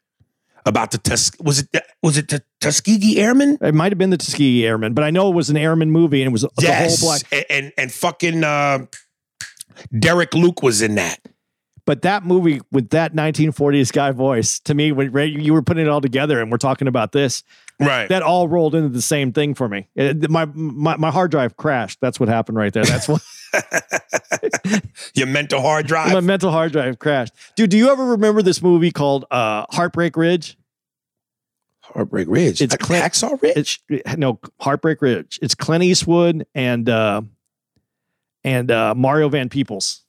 About the Tus- was it the, was it the Tuskegee Airmen? It might have been the Tuskegee Airmen, but I know it was an airman movie, and it was yes. the whole black. And and, and fucking uh, Derek Luke was in that. But that movie with that nineteen forties guy voice, to me, when you were putting it all together, and we're talking about this, right? That all rolled into the same thing for me. It, my, my my hard drive crashed. That's what happened right there. That's what. Your mental hard drive. My mental hard drive crashed. Dude, do you ever remember this movie called uh, Heartbreak Ridge? Heartbreak Ridge. It's Clint, Hacksaw Ridge. It's, no, Heartbreak Ridge. It's Clint Eastwood and uh, and uh, Mario Van Peebles.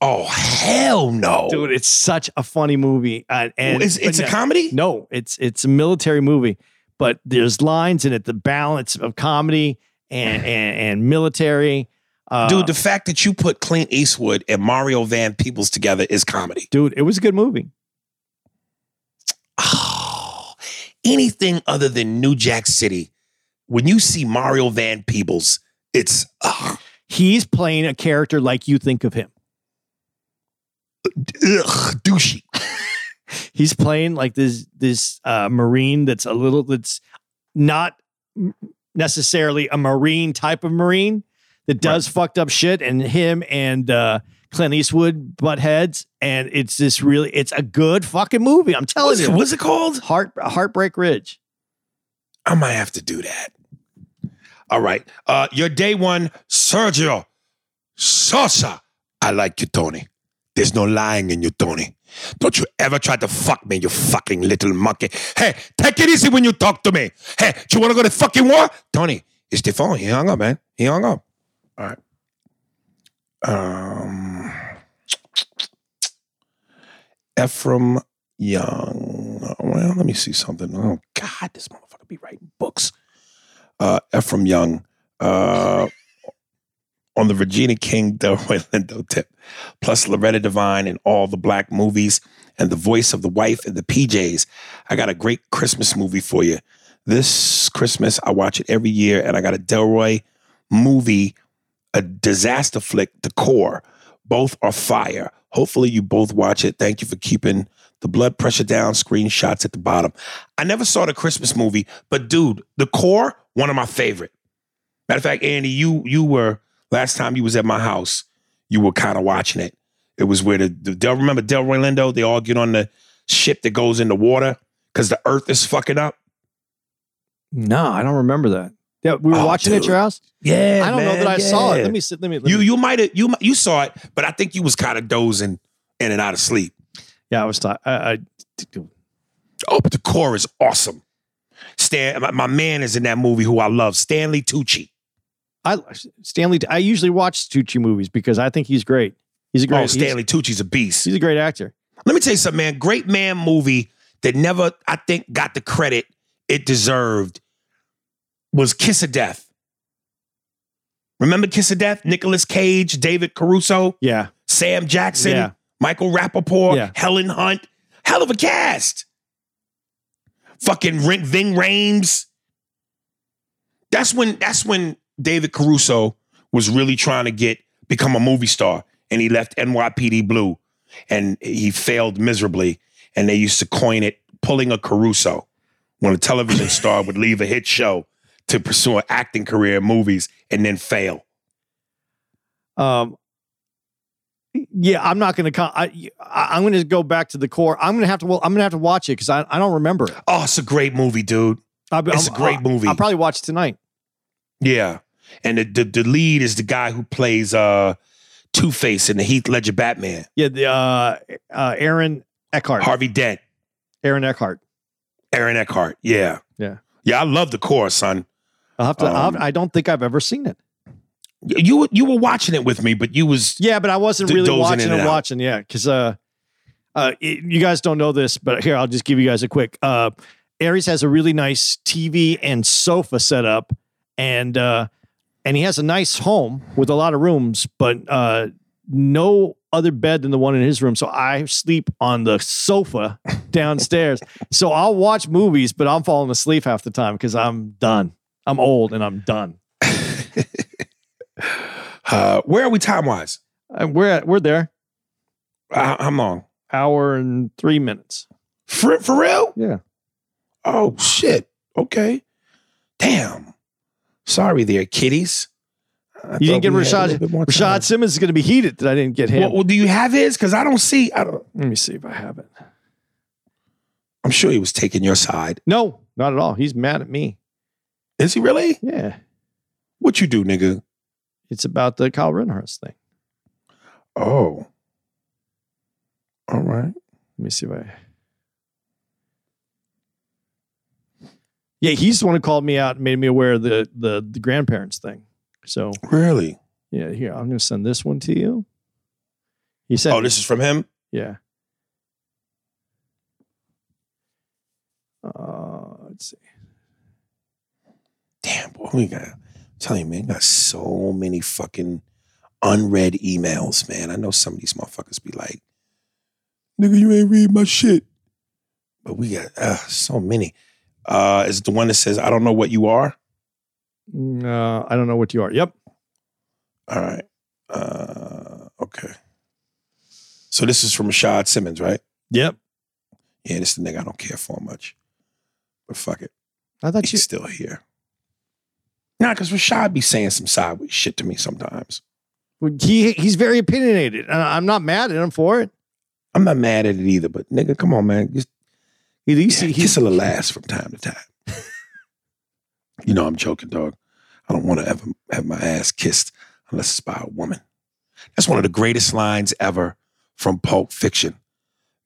Oh hell no, dude! It's such a funny movie. Uh, and well, it's it's a no, comedy. No, it's it's a military movie, but there's lines in it. The balance of comedy and and, and military. Uh, dude, the fact that you put Clint Eastwood and Mario Van Peebles together is comedy. Dude, it was a good movie. Oh, anything other than New Jack City, when you see Mario Van Peebles, it's... Uh, he's playing a character like you think of him. Ugh, douchey. He's playing like this, this uh, Marine that's a little... that's not necessarily a Marine type of Marine. That does right. fucked up shit, and him and uh, Clint Eastwood butt heads, and it's this really, it's a good fucking movie. I'm telling what's you, it, what's it called? Heart Heartbreak Ridge. I might have to do that. All right. Uh, your day one, Sergio Sosa. I like you, Tony. There's no lying in you, Tony. Don't you ever try to fuck me, you fucking little monkey. Hey, take it easy when you talk to me. Hey, do you want to go to fucking war? Tony, it's the phone. He hung up, man. He hung up. All right. Um, Ephraim Young. Well, let me see something. Oh, God, this motherfucker be writing books. Uh, Ephraim Young. Uh... on the Regina King, Delroy Lindo tip, plus Loretta Devine in all the black movies and the voice of the wife and the P Js. I got a great Christmas movie for you. This Christmas, I watch it every year, and I got a Delroy movie, a disaster flick, The Core. Both are fire. Hopefully you both watch it. Thank you for keeping the blood pressure down, screenshots at the bottom. I never saw the Christmas movie, but dude, The Core, one of my favorite. Matter of fact, Andy, you you were... Last time you was at my house, you were kind of watching it. It was where the, the Del, remember Delroy Lindo? They all get on the ship that goes in the water because the earth is fucking up. No, I don't remember that. Yeah, we were oh, watching dude. it at your house. Yeah, I don't man, know that I yeah. saw it. Let me sit. Let me. Let you me. you might have you you saw it, but I think you was kind of dozing in and out of sleep. Yeah, I was. T- I, I oh, but The Core is awesome. Stan, my, my man is in that movie who I love, Stanley Tucci. I Stanley. I usually watch Tucci movies because I think he's great. He's a great. Oh, Stanley Tucci's a beast. He's a great actor. Let me tell you something, man. Great Man movie that never, I think, got the credit it deserved was Kiss of Death. Remember Kiss of Death? Nicolas Cage, David Caruso, yeah, Sam Jackson, yeah. Michael Rappaport, yeah. Helen Hunt. Hell of a cast. Fucking Ving Rhames. That's when. That's when. David Caruso was really trying to get become a movie star, and he left N Y P D Blue, and he failed miserably. And they used to coin it "pulling a Caruso," when a television star would leave a hit show to pursue an acting career in movies and then fail. Um. Yeah, I'm not going to. I I'm going to go back to The Core. I'm going to have to. Well, I'm going to have to watch it because I I don't remember it. Oh, it's a great movie, dude. I, it's I'm, a great I, movie. I'll probably watch it tonight. Yeah. And the, the the lead is the guy who plays uh, Two-Face in the Heath Ledger Batman. Yeah, the uh, uh, Aaron Eckhart. Harvey Dent. Aaron Eckhart. Aaron Eckhart. Yeah. Yeah. Yeah. I love The Core, son. I'll have to. Um, I'll have, I don't think I've ever seen it. You you were watching it with me, but you was yeah, but I wasn't really watching and, and watching. Yeah, because uh, uh, it, you guys don't know this, but here I'll just give you guys a quick. Uh, Aries has a really nice T V and sofa set up. And uh, and he has a nice home with a lot of rooms, but uh, no other bed than the one in his room. So I sleep on the sofa downstairs. So I'll watch movies, but I'm falling asleep half the time because I'm done. I'm old and I'm done. uh, where are we time wise? Uh, we're at, we're there. Uh, how long? Hour and three minutes. For for real? Yeah. Oh shit. Okay. Damn. Sorry there, kiddies. I you didn't get Rashad. Rashad Simmons is going to be heated that I didn't get him. Well, well do you have his? Because I don't see. I don't. Let me see if I have it. I'm sure he was taking your side. No, not at all. He's mad at me. Is he really? Yeah. What you do, nigga? It's about the Kyle Rittenhouse thing. Oh. All right. Let me see if I... Yeah, he's the one who called me out and made me aware of the, the, the grandparents thing. So really? Yeah, here, I'm going to send this one to you. He said, oh, this is from him? Yeah. Uh, let's see. Damn, boy, we got, I'm telling you, man, we got so many fucking unread emails, man. I know some of these motherfuckers be like, nigga, you ain't read my shit. But we got uh, so many. Uh, is it the one that says, I don't know what you are? No, uh, I don't know what you are. Yep. All right. Uh, okay. So this is from Rashad Simmons, right? Yep. Yeah, this is the nigga I don't care for much. But fuck it. I thought He's you... still here. Nah, because Rashad be saying some sideways shit to me sometimes. Well, he He's very opinionated. And I'm not mad at him for it. I'm not mad at it either, but nigga, come on, man. Just He, he, yeah, he, kiss a little ass from time to time. You know I'm joking, dog. I don't want to ever have my ass kissed unless it's by a woman. That's one of the greatest lines ever from Pulp Fiction.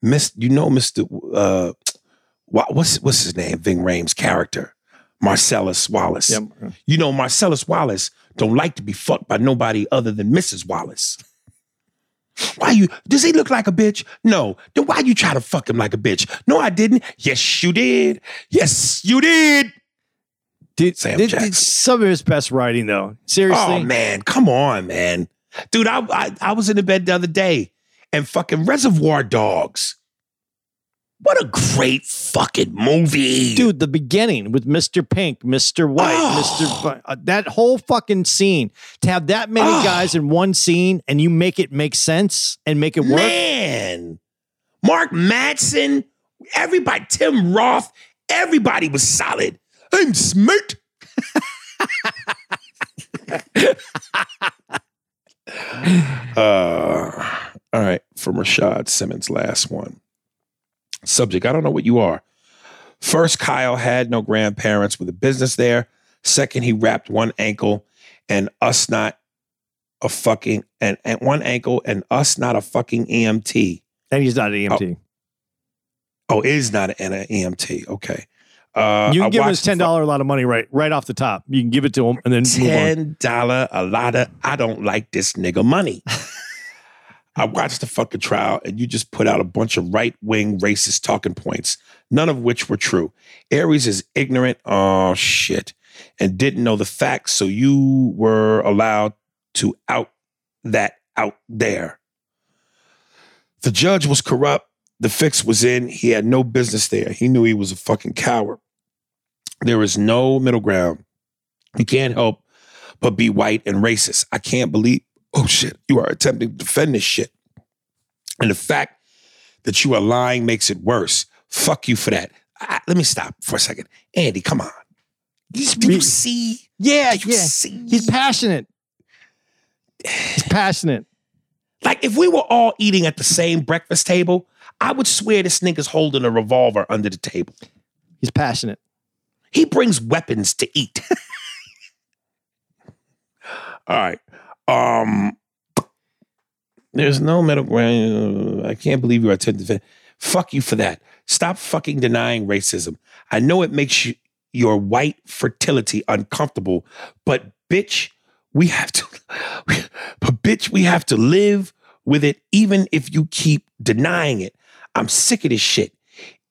Miss, you know, Mister Uh, what's what's his name? Ving Rhames' character, Marcellus Wallace. Yep. You know, Marcellus Wallace don't like to be fucked by nobody other than Missus Wallace. Why you? Does he look like a bitch? No. Then why you try to fuck him like a bitch? No, I didn't. Yes, you did. Yes, you did. Dude, Sam did, Jackson. Did some of his best writing, though. Seriously. Oh man, come on, man, dude. I I, I was in the bed the other day. And fucking Reservoir Dogs. What a great fucking movie. Dude, the beginning with Mister Pink, Mister White, oh. Mister B- uh, that whole fucking scene. To have that many oh. guys in one scene and you make it make sense and make it work. Man. Mark Madsen, everybody, Tim Roth, everybody was solid. I'm smart. uh... All right, from Rashad Simmons, last one. Subject, I don't know what you are. First, Kyle had no grandparents with a business there. Second, he wrapped one ankle and us not a fucking, and, and one ankle and us not a fucking E M T. And he's not an E M T. Oh, oh is not an, an E M T. Okay. Uh, you can I give us ten dollars fu- a lot of money right right off the top. You can give it to him and then ten dollars move on. A lot of, I don't like this nigga money. I watched the fucking trial and you just put out a bunch of right-wing racist talking points, none of which were true. Aries is ignorant, oh shit, and didn't know the facts, so you were allowed to out that out there. The judge was corrupt. The fix was in. He had no business there. He knew he was a fucking coward. There is no middle ground. You can't help but be white and racist. I can't believe... Oh, shit, you are attempting to defend this shit. And the fact that you are lying makes it worse. Fuck you for that. I, let me stop for a second. Andy, come on. Do you see? Yeah, you yeah. see? He's passionate. He's passionate. Like, if we were all eating at the same breakfast table, I would swear this nigga's holding a revolver under the table. He's passionate. He brings weapons to eat. All right. Um, there's no middle ground. I can't believe you're attempting to defend. Fuck you for that. Stop fucking denying racism. I know it makes you, your white fertility uncomfortable, but bitch, we have to. But bitch, we have to live with it, even if you keep denying it. I'm sick of this shit.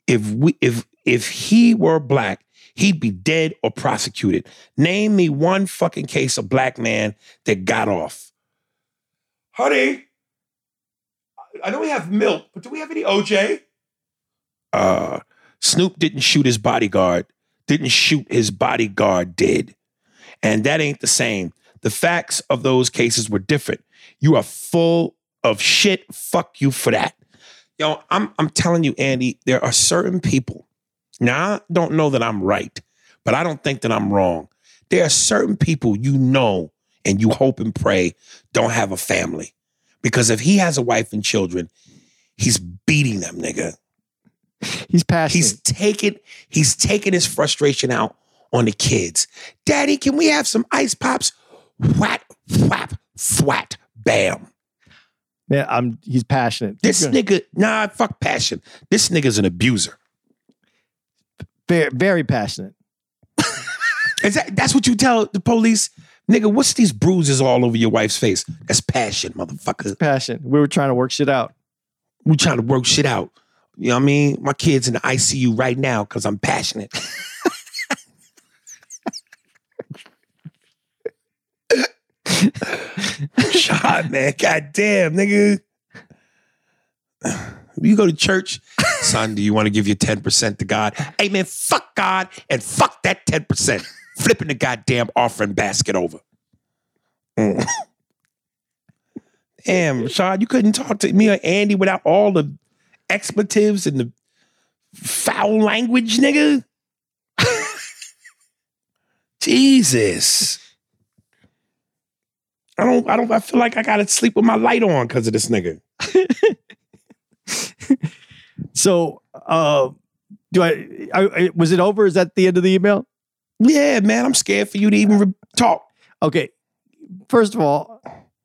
If we, if if he were black, he'd be dead or prosecuted. Name me one fucking case of black man that got off. Honey, I know we have milk, but do we have any O J? Uh, Snoop didn't shoot his bodyguard. Didn't shoot his bodyguard did. And that ain't the same. The facts of those cases were different. You are full of shit. Fuck you for that. Yo, I'm, I'm telling you, Andy, there are certain people. Now, I don't know that I'm right, but I don't think that I'm wrong. There are certain people you know and you hope and pray don't have a family. Because if he has a wife and children, he's beating them, nigga. He's passionate. He's taking, he's taking his frustration out on the kids. Daddy, can we have some ice pops? Whap, whap, thwat, bam. Yeah, I'm. He's passionate. This nigga, nah, fuck passion. This nigga's an abuser. Very, very passionate. Is that, that's what you tell the police? Nigga, what's these bruises all over your wife's face? That's passion, motherfucker. That's passion. We were trying to work shit out. We trying to work shit out. You know what I mean? My kid's in the I C U right now because I'm passionate. Shot, man. Goddamn, nigga. You go to church, son, do you want to give your ten percent to God? Hey, man, fuck God and fuck that ten percent. Flipping the goddamn offering basket over. Mm. Damn, Rashad, you couldn't talk to me or Andy without all the expletives and the foul language, nigga? Jesus. I don't, I don't, I feel like I got to sleep with my light on because of this nigga. So, uh, do I, I, I? Was it over? Is that the end of the email? Yeah, man, I'm scared for you to even re- talk. Okay, first of all,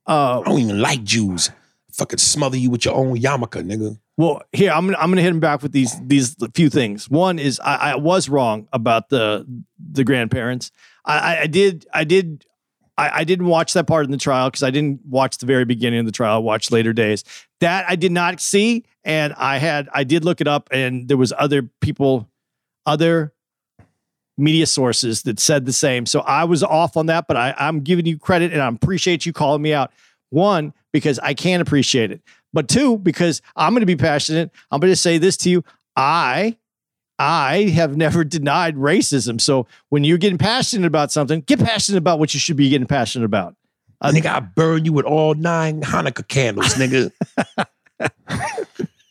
uh, I don't even like Jews. Fucking smother you with your own yarmulke, nigga. Well, here I'm gonna, I'm gonna hit him back with these these few things. One is I, I was wrong about the the grandparents. I, I did I did I, I didn't watch that part in the trial because I didn't watch the very beginning of the trial. I watched later days that I did not see, and I had I did look it up, and there was other people, other media sources that said the same. So I was off on that, but I, I'm giving you credit, and I appreciate you calling me out. One, because I can appreciate it. But two, because I'm going to be passionate. I'm going to say this to you. I, I have never denied racism. So when you're getting passionate about something, get passionate about what you should be getting passionate about. Uh, nigga, I burn you with all nine Hanukkah candles, nigga.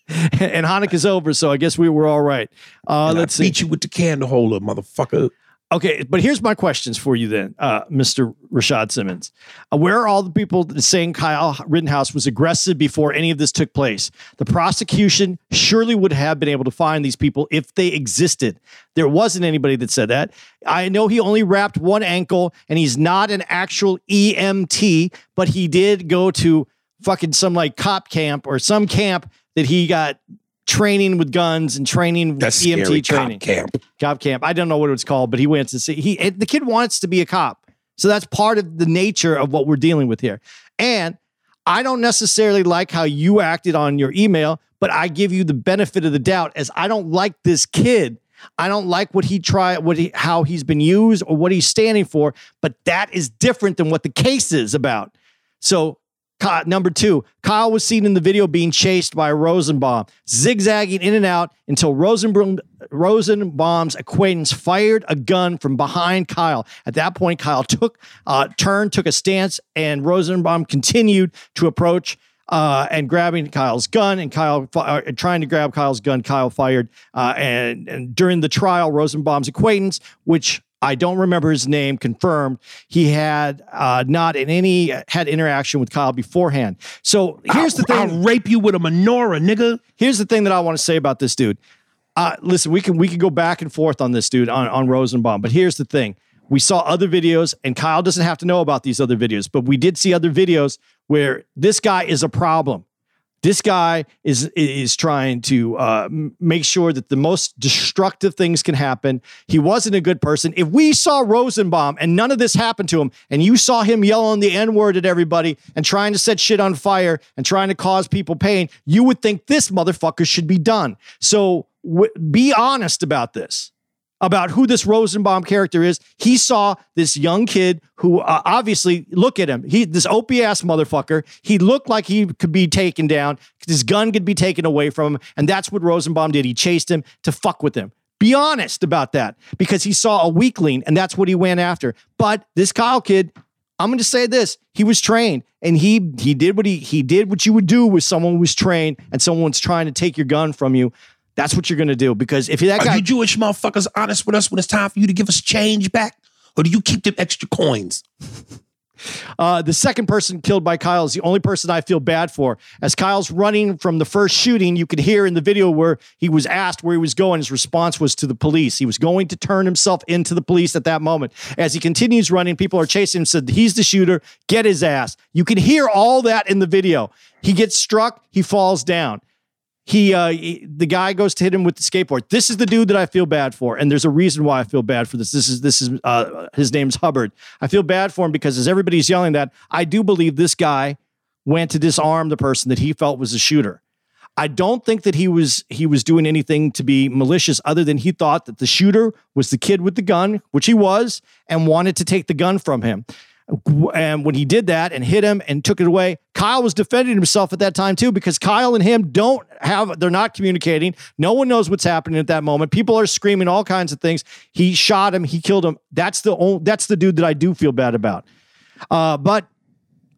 And Hanukkah's over, so I guess we were all right. Uh, and let's I beat see. you with the candle holder, motherfucker. Okay, but here's my questions for you then, uh, Mister Rashad Simmons. Uh, where are all the people saying Kyle Rittenhouse was aggressive before any of this took place? The prosecution surely would have been able to find these people if they existed. There wasn't anybody that said that. I know he only wrapped one ankle, and he's not an actual E M T, but he did go to fucking some like cop camp or some camp that he got training with guns and training with E M T training. Cop camp. Cop camp. I don't know what it was called, but he went to see. He the kid wants to be a cop. So that's part of the nature of what we're dealing with here. And I don't necessarily like how you acted on your email, but I give you the benefit of the doubt as I don't like this kid. I don't like what he tried, what he, how he's been used or what he's standing for, but that is different than what the case is about. So number two, Kyle was seen in the video being chased by Rosenbaum, zigzagging in and out until Rosenbaum, Rosenbaum's acquaintance fired a gun from behind Kyle. At that point, Kyle took a uh, turn, took a stance, and Rosenbaum continued to approach uh, and grabbing Kyle's gun and Kyle uh, trying to grab Kyle's gun. Kyle fired. Uh, and, and during the trial, Rosenbaum's acquaintance, which I don't remember his name, confirmed he had uh, not in any uh, had interaction with Kyle beforehand. So here's I'll, the thing. I'll rape you with a menorah, nigga. Here's the thing that I want to say about this dude. Uh, listen, we can we can go back and forth on this dude on, on Rosenbaum, but here's the thing. We saw other videos, and Kyle doesn't have to know about these other videos, but we did see other videos where this guy is a problem. This guy is is trying to uh, make sure that the most destructive things can happen. He wasn't a good person. If we saw Rosenbaum and none of this happened to him, and you saw him yelling the N-word at everybody and trying to set shit on fire and trying to cause people pain, you would think this motherfucker should be done. So w- be honest about this, about who this Rosenbaum character is. He saw this young kid who uh, obviously, look at him. He, this opie ass motherfucker, he looked like he could be taken down. His gun could be taken away from him. And that's what Rosenbaum did. He chased him to fuck with him. Be honest about that, because he saw a weakling and that's what he went after. But this Kyle kid, I'm going to say this. He was trained, and he, he did what he, he did what you would do with someone who was trained and someone's trying to take your gun from you. That's what you're going to do, because if that guy... Are you Jewish motherfuckers honest with us when it's time for you to give us change back? Or do you keep them extra coins? Uh, the second person killed by Kyle is the only person I feel bad for. As Kyle's running from the first shooting, you could hear in the video where he was asked where he was going. His response was to the police. He was going to turn himself into the police at that moment. As he continues running, people are chasing him, said, he's the shooter, get his ass. You can hear all that in the video. He gets struck, he falls down. He, uh, he, the guy goes to hit him with the skateboard. This is the dude that I feel bad for, and there's a reason why I feel bad for this. This is this is uh, his name's Hubbard. I feel bad for him because as everybody's yelling that, I do believe this guy went to disarm the person that he felt was a shooter. I don't think that he was he was doing anything to be malicious, other than he thought that the shooter was the kid with the gun, which he was, and wanted to take the gun from him. And when he did that and hit him and took it away, Kyle was defending himself at that time too, because Kyle and him don't have, they're not communicating. No one knows what's happening at that moment. People are screaming all kinds of things. He shot him. He killed him. That's the only, that's the dude that I do feel bad about. Uh, but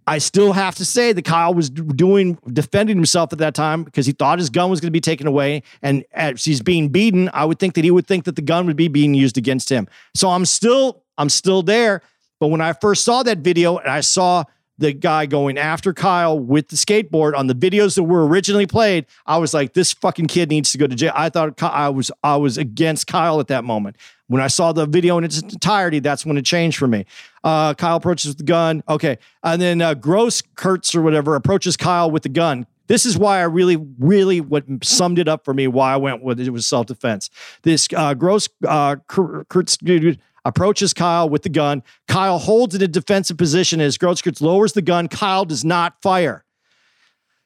I still have to say that Kyle was doing, defending himself at that time because he thought his gun was going to be taken away. And as he's being beaten, I would think that he would think that the gun would be being used against him. So I'm still, I'm still there. But when I first saw that video and I saw the guy going after Kyle with the skateboard on the videos that were originally played, I was like, this fucking kid needs to go to jail. I thought I was, I was against Kyle at that moment. When I saw the video in its entirety, that's when it changed for me. Uh, Kyle approaches with the gun. Okay. And then uh, Gross Kurtz or whatever approaches Kyle with the gun. This is why I really, really what summed it up for me, why I went with it, it was self-defense. This uh, Gross uh, Kurtz dude approaches Kyle with the gun. Kyle holds in a defensive position as Gross Kurtz lowers the gun. Kyle does not fire.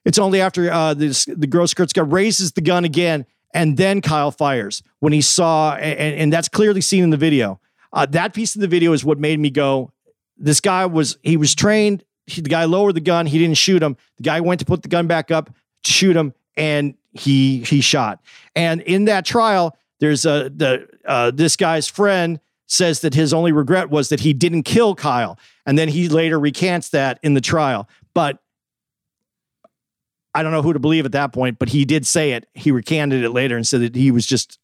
It's only after uh, this, the Gross Kurtz guy raises the gun again, and then Kyle fires when he saw, and, and that's clearly seen in the video. Uh, that piece of the video is what made me go, this guy was, he was trained. He, the guy lowered the gun. He didn't shoot him. The guy went to put the gun back up to shoot him, and he he shot. And in that trial, there's a, the uh, this guy's friend says that his only regret was that he didn't kill Kyle. And then he later recants that in the trial. But I don't know who to believe at that point, but he did say it. He recanted it later and said that he was just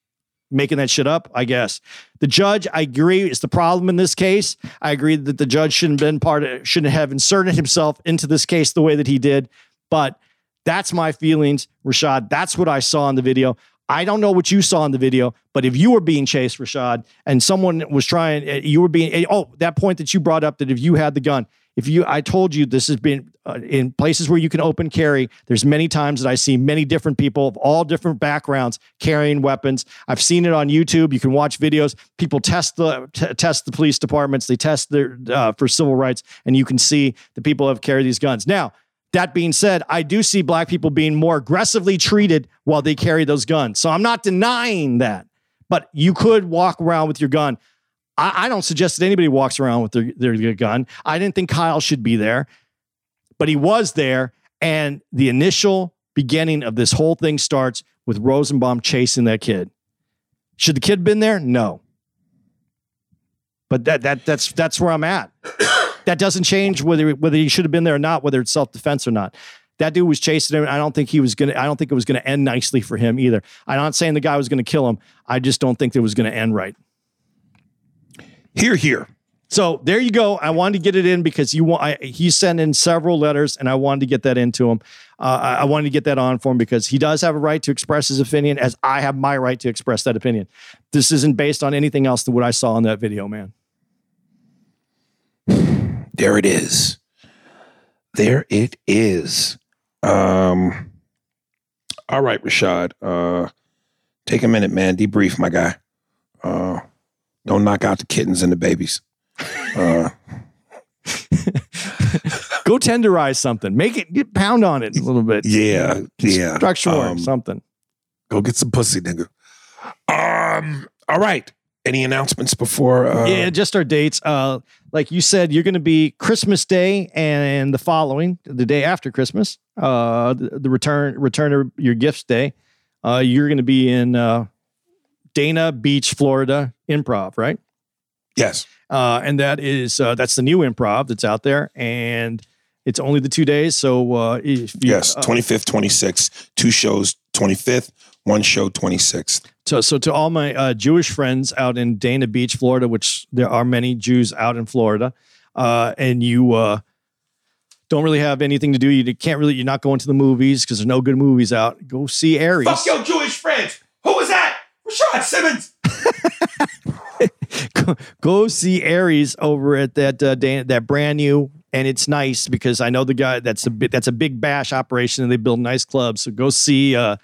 making that shit up, I guess. The judge, I agree, is the problem in this case. I agree that the judge shouldn't have been part of, shouldn't have inserted himself into this case the way that he did. But that's my feelings, Rashad. That's what I saw in the video. I don't know what you saw in the video, but if you were being chased, Rashad, and someone was trying, you were being, oh, that point that you brought up, that if you had the gun, if you, I told you this has been uh, in places where you can open carry. There's many times that I see many different people of all different backgrounds carrying weapons. I've seen it on YouTube. You can watch videos. People test the t- test the police departments. They test their uh, for civil rights, and you can see the people have carried these guns. Now, that being said, I do see black people being more aggressively treated while they carry those guns. So I'm not denying that, but you could walk around with your gun. I don't suggest that anybody walks around with their, their gun. I didn't think Kyle should be there, but he was there. And the initial beginning of this whole thing starts with Rosenbaum chasing that kid. Should the kid been there? No. But that that that's that's where I'm at. That doesn't change whether whether he should have been there or not, whether it's self-defense or not. That dude was chasing him. I don't think he was gonna. I don't think it was gonna end nicely for him either. I'm not saying the guy was gonna kill him. I just don't think it was gonna end right. Here, here. So there you go. I wanted to get it in because you want. I, he sent in several letters, and I wanted to get that into him. Uh, I, I wanted to get that on for him because he does have a right to express his opinion, as I have my right to express that opinion. This isn't based on anything else than what I saw in that video, man. There it is. There it is. Um. All right, Rashad. Uh, take a minute, man. Debrief, my guy. Uh. Don't knock out the kittens and the babies. Uh, Go tenderize something. Make it, get, pound on it a little bit. Yeah, yeah. Structural um, or something. Go get some pussy, nigga. Um. All right. Any announcements before? Uh, yeah, just our dates. Uh, like you said, you're going to be Christmas Day and the following, the day after Christmas, uh, the, the return return of your gifts day. Uh, you're going to be in. Uh, Dana Beach, Florida Improv, right? Yes. Uh, and that is, uh, that's the new improv that's out there. And it's only the two days. So, uh, if you, yes, twenty-fifth, twenty-sixth, two shows, twenty-fifth, one show, twenty-sixth. So, so to all my uh, Jewish friends out in Dana Beach, Florida, which there are many Jews out in Florida, uh, and you, uh, don't really have anything to do. You can't really, you're not going to the movies because there's no good movies out. Go see Aries. Fuck your Jewish friends. Who was that? Rashad Simmons. go, go see Aries over at that uh, day, that brand new, and it's nice because I know the guy. That's a bit, that's a big bash operation, and they build nice clubs. So go see uh,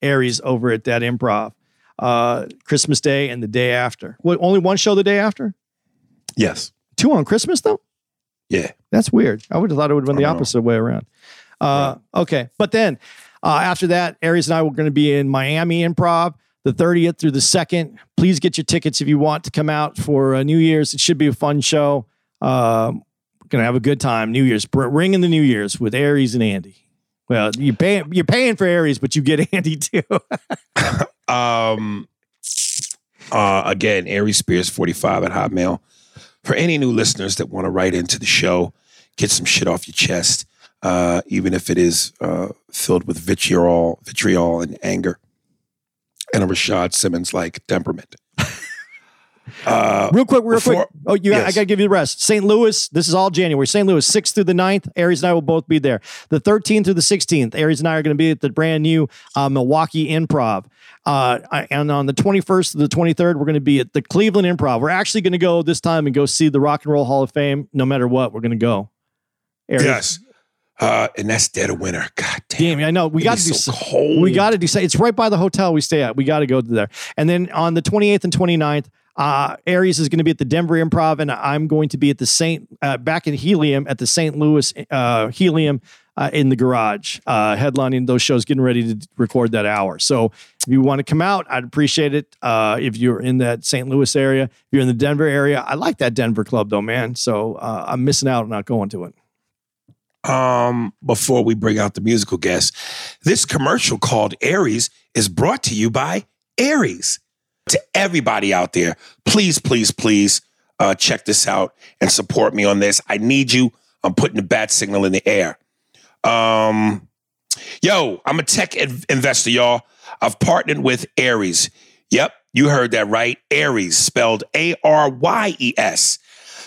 Aries over at that improv. Uh, Christmas Day and the day after. What? Only one show the day after? Yes. Two on Christmas though. Yeah, that's weird. I would have thought it would have been the opposite know. way around. Uh, yeah. Okay, but then uh, after that, Aries and I were going to be in Miami Improv. The thirtieth through the second. Please get your tickets if you want to come out for uh, New Year's. It should be a fun show. Uh, gonna have a good time. New Year's, ring in the New Year's with Aries and Andy. Well, you pay, you're paying for Aries, but you get Andy too. um, uh, again, Aries Spears forty-five at Hotmail. For any new listeners that want to write into the show, get some shit off your chest, uh, even if it is uh, filled with vitriol, vitriol and anger. And a Rashad Simmons-like temperament. Uh, real quick, real before, quick. Oh, you got, yes. I got to give you the rest. Saint Louis, this is all January. Saint Louis, sixth through the ninth. Aries and I will both be there. The thirteenth through the sixteenth, Aries and I are going to be at the brand new uh, Milwaukee Improv. Uh, and on the twenty-first to the twenty-third, we're going to be at the Cleveland Improv. We're actually going to go this time and go see the Rock and Roll Hall of Fame. No matter what, we're going to go. Aries. Yes. Uh, and that's dead of winter. God damn. damn I know. We got to do so cold. We got to do It's right by the hotel we stay at. We got to go to there. And then on the twenty-eighth and twenty-ninth, uh, Aries is going to be at the Denver Improv, and I'm going to be at the Saint uh, back in Helium at the Saint Louis uh, Helium uh, in the garage, uh, headlining those shows, getting ready to record that hour. So if you want to come out, I'd appreciate it. Uh, if you're in that Saint Louis area, if you're in the Denver area, I like that Denver club though, man. So uh, I'm missing out on not going to it. Um, before we bring out the musical guest, this commercial called Aries is brought to you by Aries. To everybody out there, please, please, please uh, check this out and support me on this. I need you. I'm putting the bat signal in the air. Um, yo, I'm a tech in- investor, y'all. I've partnered with Aries. Yep, you heard that right. Aries, spelled A R Y E S.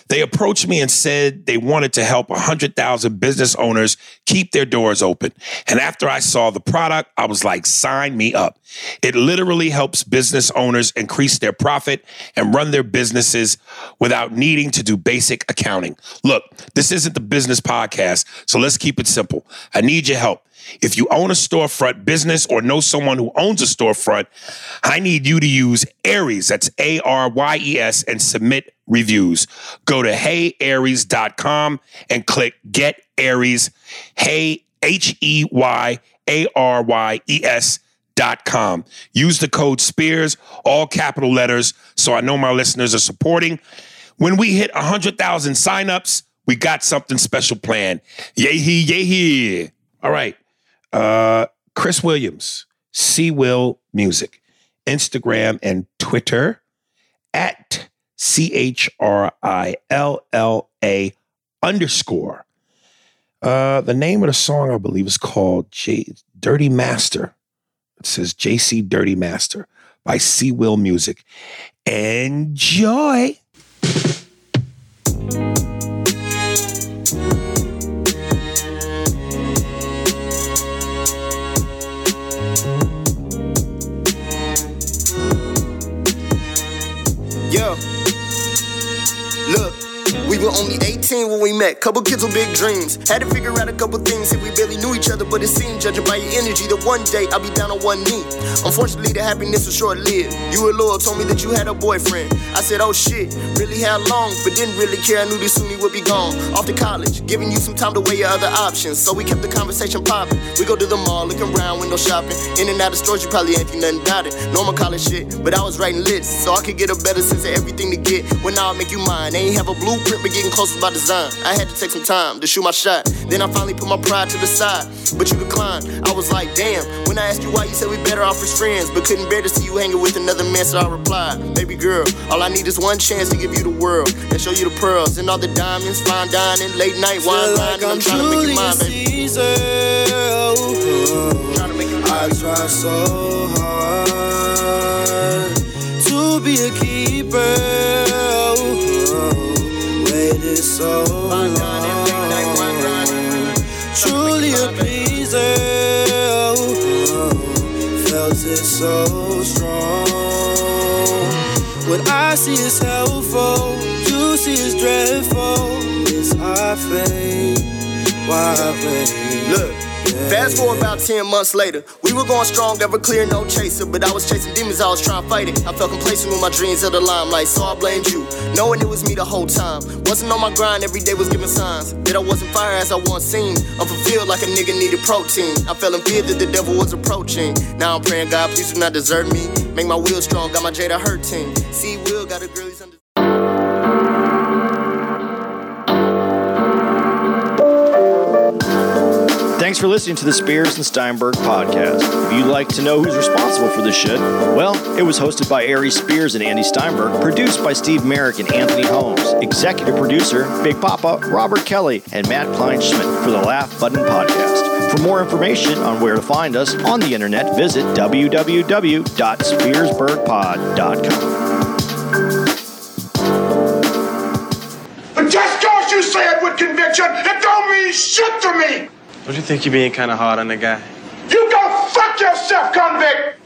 They approached me and said they wanted to help one hundred thousand business owners keep their doors open. And after I saw the product, I was like, sign me up. It literally helps business owners increase their profit and run their businesses without needing to do basic accounting. Look, this isn't the business podcast, so let's keep it simple. I need your help. If you own a storefront business or know someone who owns a storefront, I need you to use Aries, that's A R Y E S, and submit reviews. Go to hey aries dot com and click Get Aries, hey, H E Y A R Y E S dot com. Use the code SPEARS, all capital letters, so I know my listeners are supporting. When we hit one hundred thousand signups, we got something special planned. Yay, yay, yay. All right. Uh, Chris Williams, C Will Music, Instagram and Twitter at C H R I L L A underscore. Uh, the name of the song, I believe, is called J- Dirty Master. It says J C Dirty Master by C Will Music. Enjoy. We were only eighteen when we met, couple kids with big dreams. Had to figure out a couple things and we barely knew each other, but it seemed, judging by your energy, that one day I'll be down on one knee. Unfortunately, the happiness was short-lived. You were loyal, told me that you had a boyfriend. I said, oh shit, really how long? But didn't really care, I knew this soon he would be gone. Off to college, giving you some time to weigh your other options. So we kept the conversation popping. We go to the mall, looking around, window shopping. In and out of stores, you probably ain't think nothing about it. Normal college shit, but I was writing lists, so I could get a better sense of everything to get. When I'll make you mine, they ain't have a blueprint, but getting closer by design. I had to take some time to shoot my shot. Then I finally put my pride to the side, but you declined. I was like, damn. When I asked you why, you said we better off as friends, but couldn't bear to see you hanging with another man. So I replied, baby girl, all I need is one chance to give you the world and show you the pearls and all the diamonds, fine dining, late night wine line. Like I'm, I'm trying to make you mine, baby. Oh, trying to make you mine. I try so hard to be a keeper. So long, truly a pleaser. Oh, felt it so strong. What I see is helpful, you see is dreadful. It's our fate, why I look. Fast forward about ten months later, we were going strong, never clear, no chaser. But I was chasing demons, I was trying to fight it. I felt complacent with my dreams of the limelight, so I blamed you, knowing it was me the whole time. Wasn't on my grind, every day was giving signs that I wasn't fire as I once seemed. Unfulfilled like a nigga needed protein. I fell in fear that the devil was approaching. Now I'm praying, God, please do not desert me. Make my will strong, got my Jada hurting. See, Will got a girl he's under. Thanks for listening to the Spears and Steinberg podcast. If you'd like to know who's responsible for this shit, well, it was hosted by Aries Spears and Andy Steinberg, produced by Steve Merrick and Anthony Holmes, executive producer Big Papa, Robert Kelly, and Matt Kleinschmidt for the Laugh Button Podcast. For more information on where to find us on the internet, visit w w w dot spearsbergpod dot com. attention, it don't mean shit to me. Don't you think you're being kind of hard on the guy? You go fuck yourself, convict!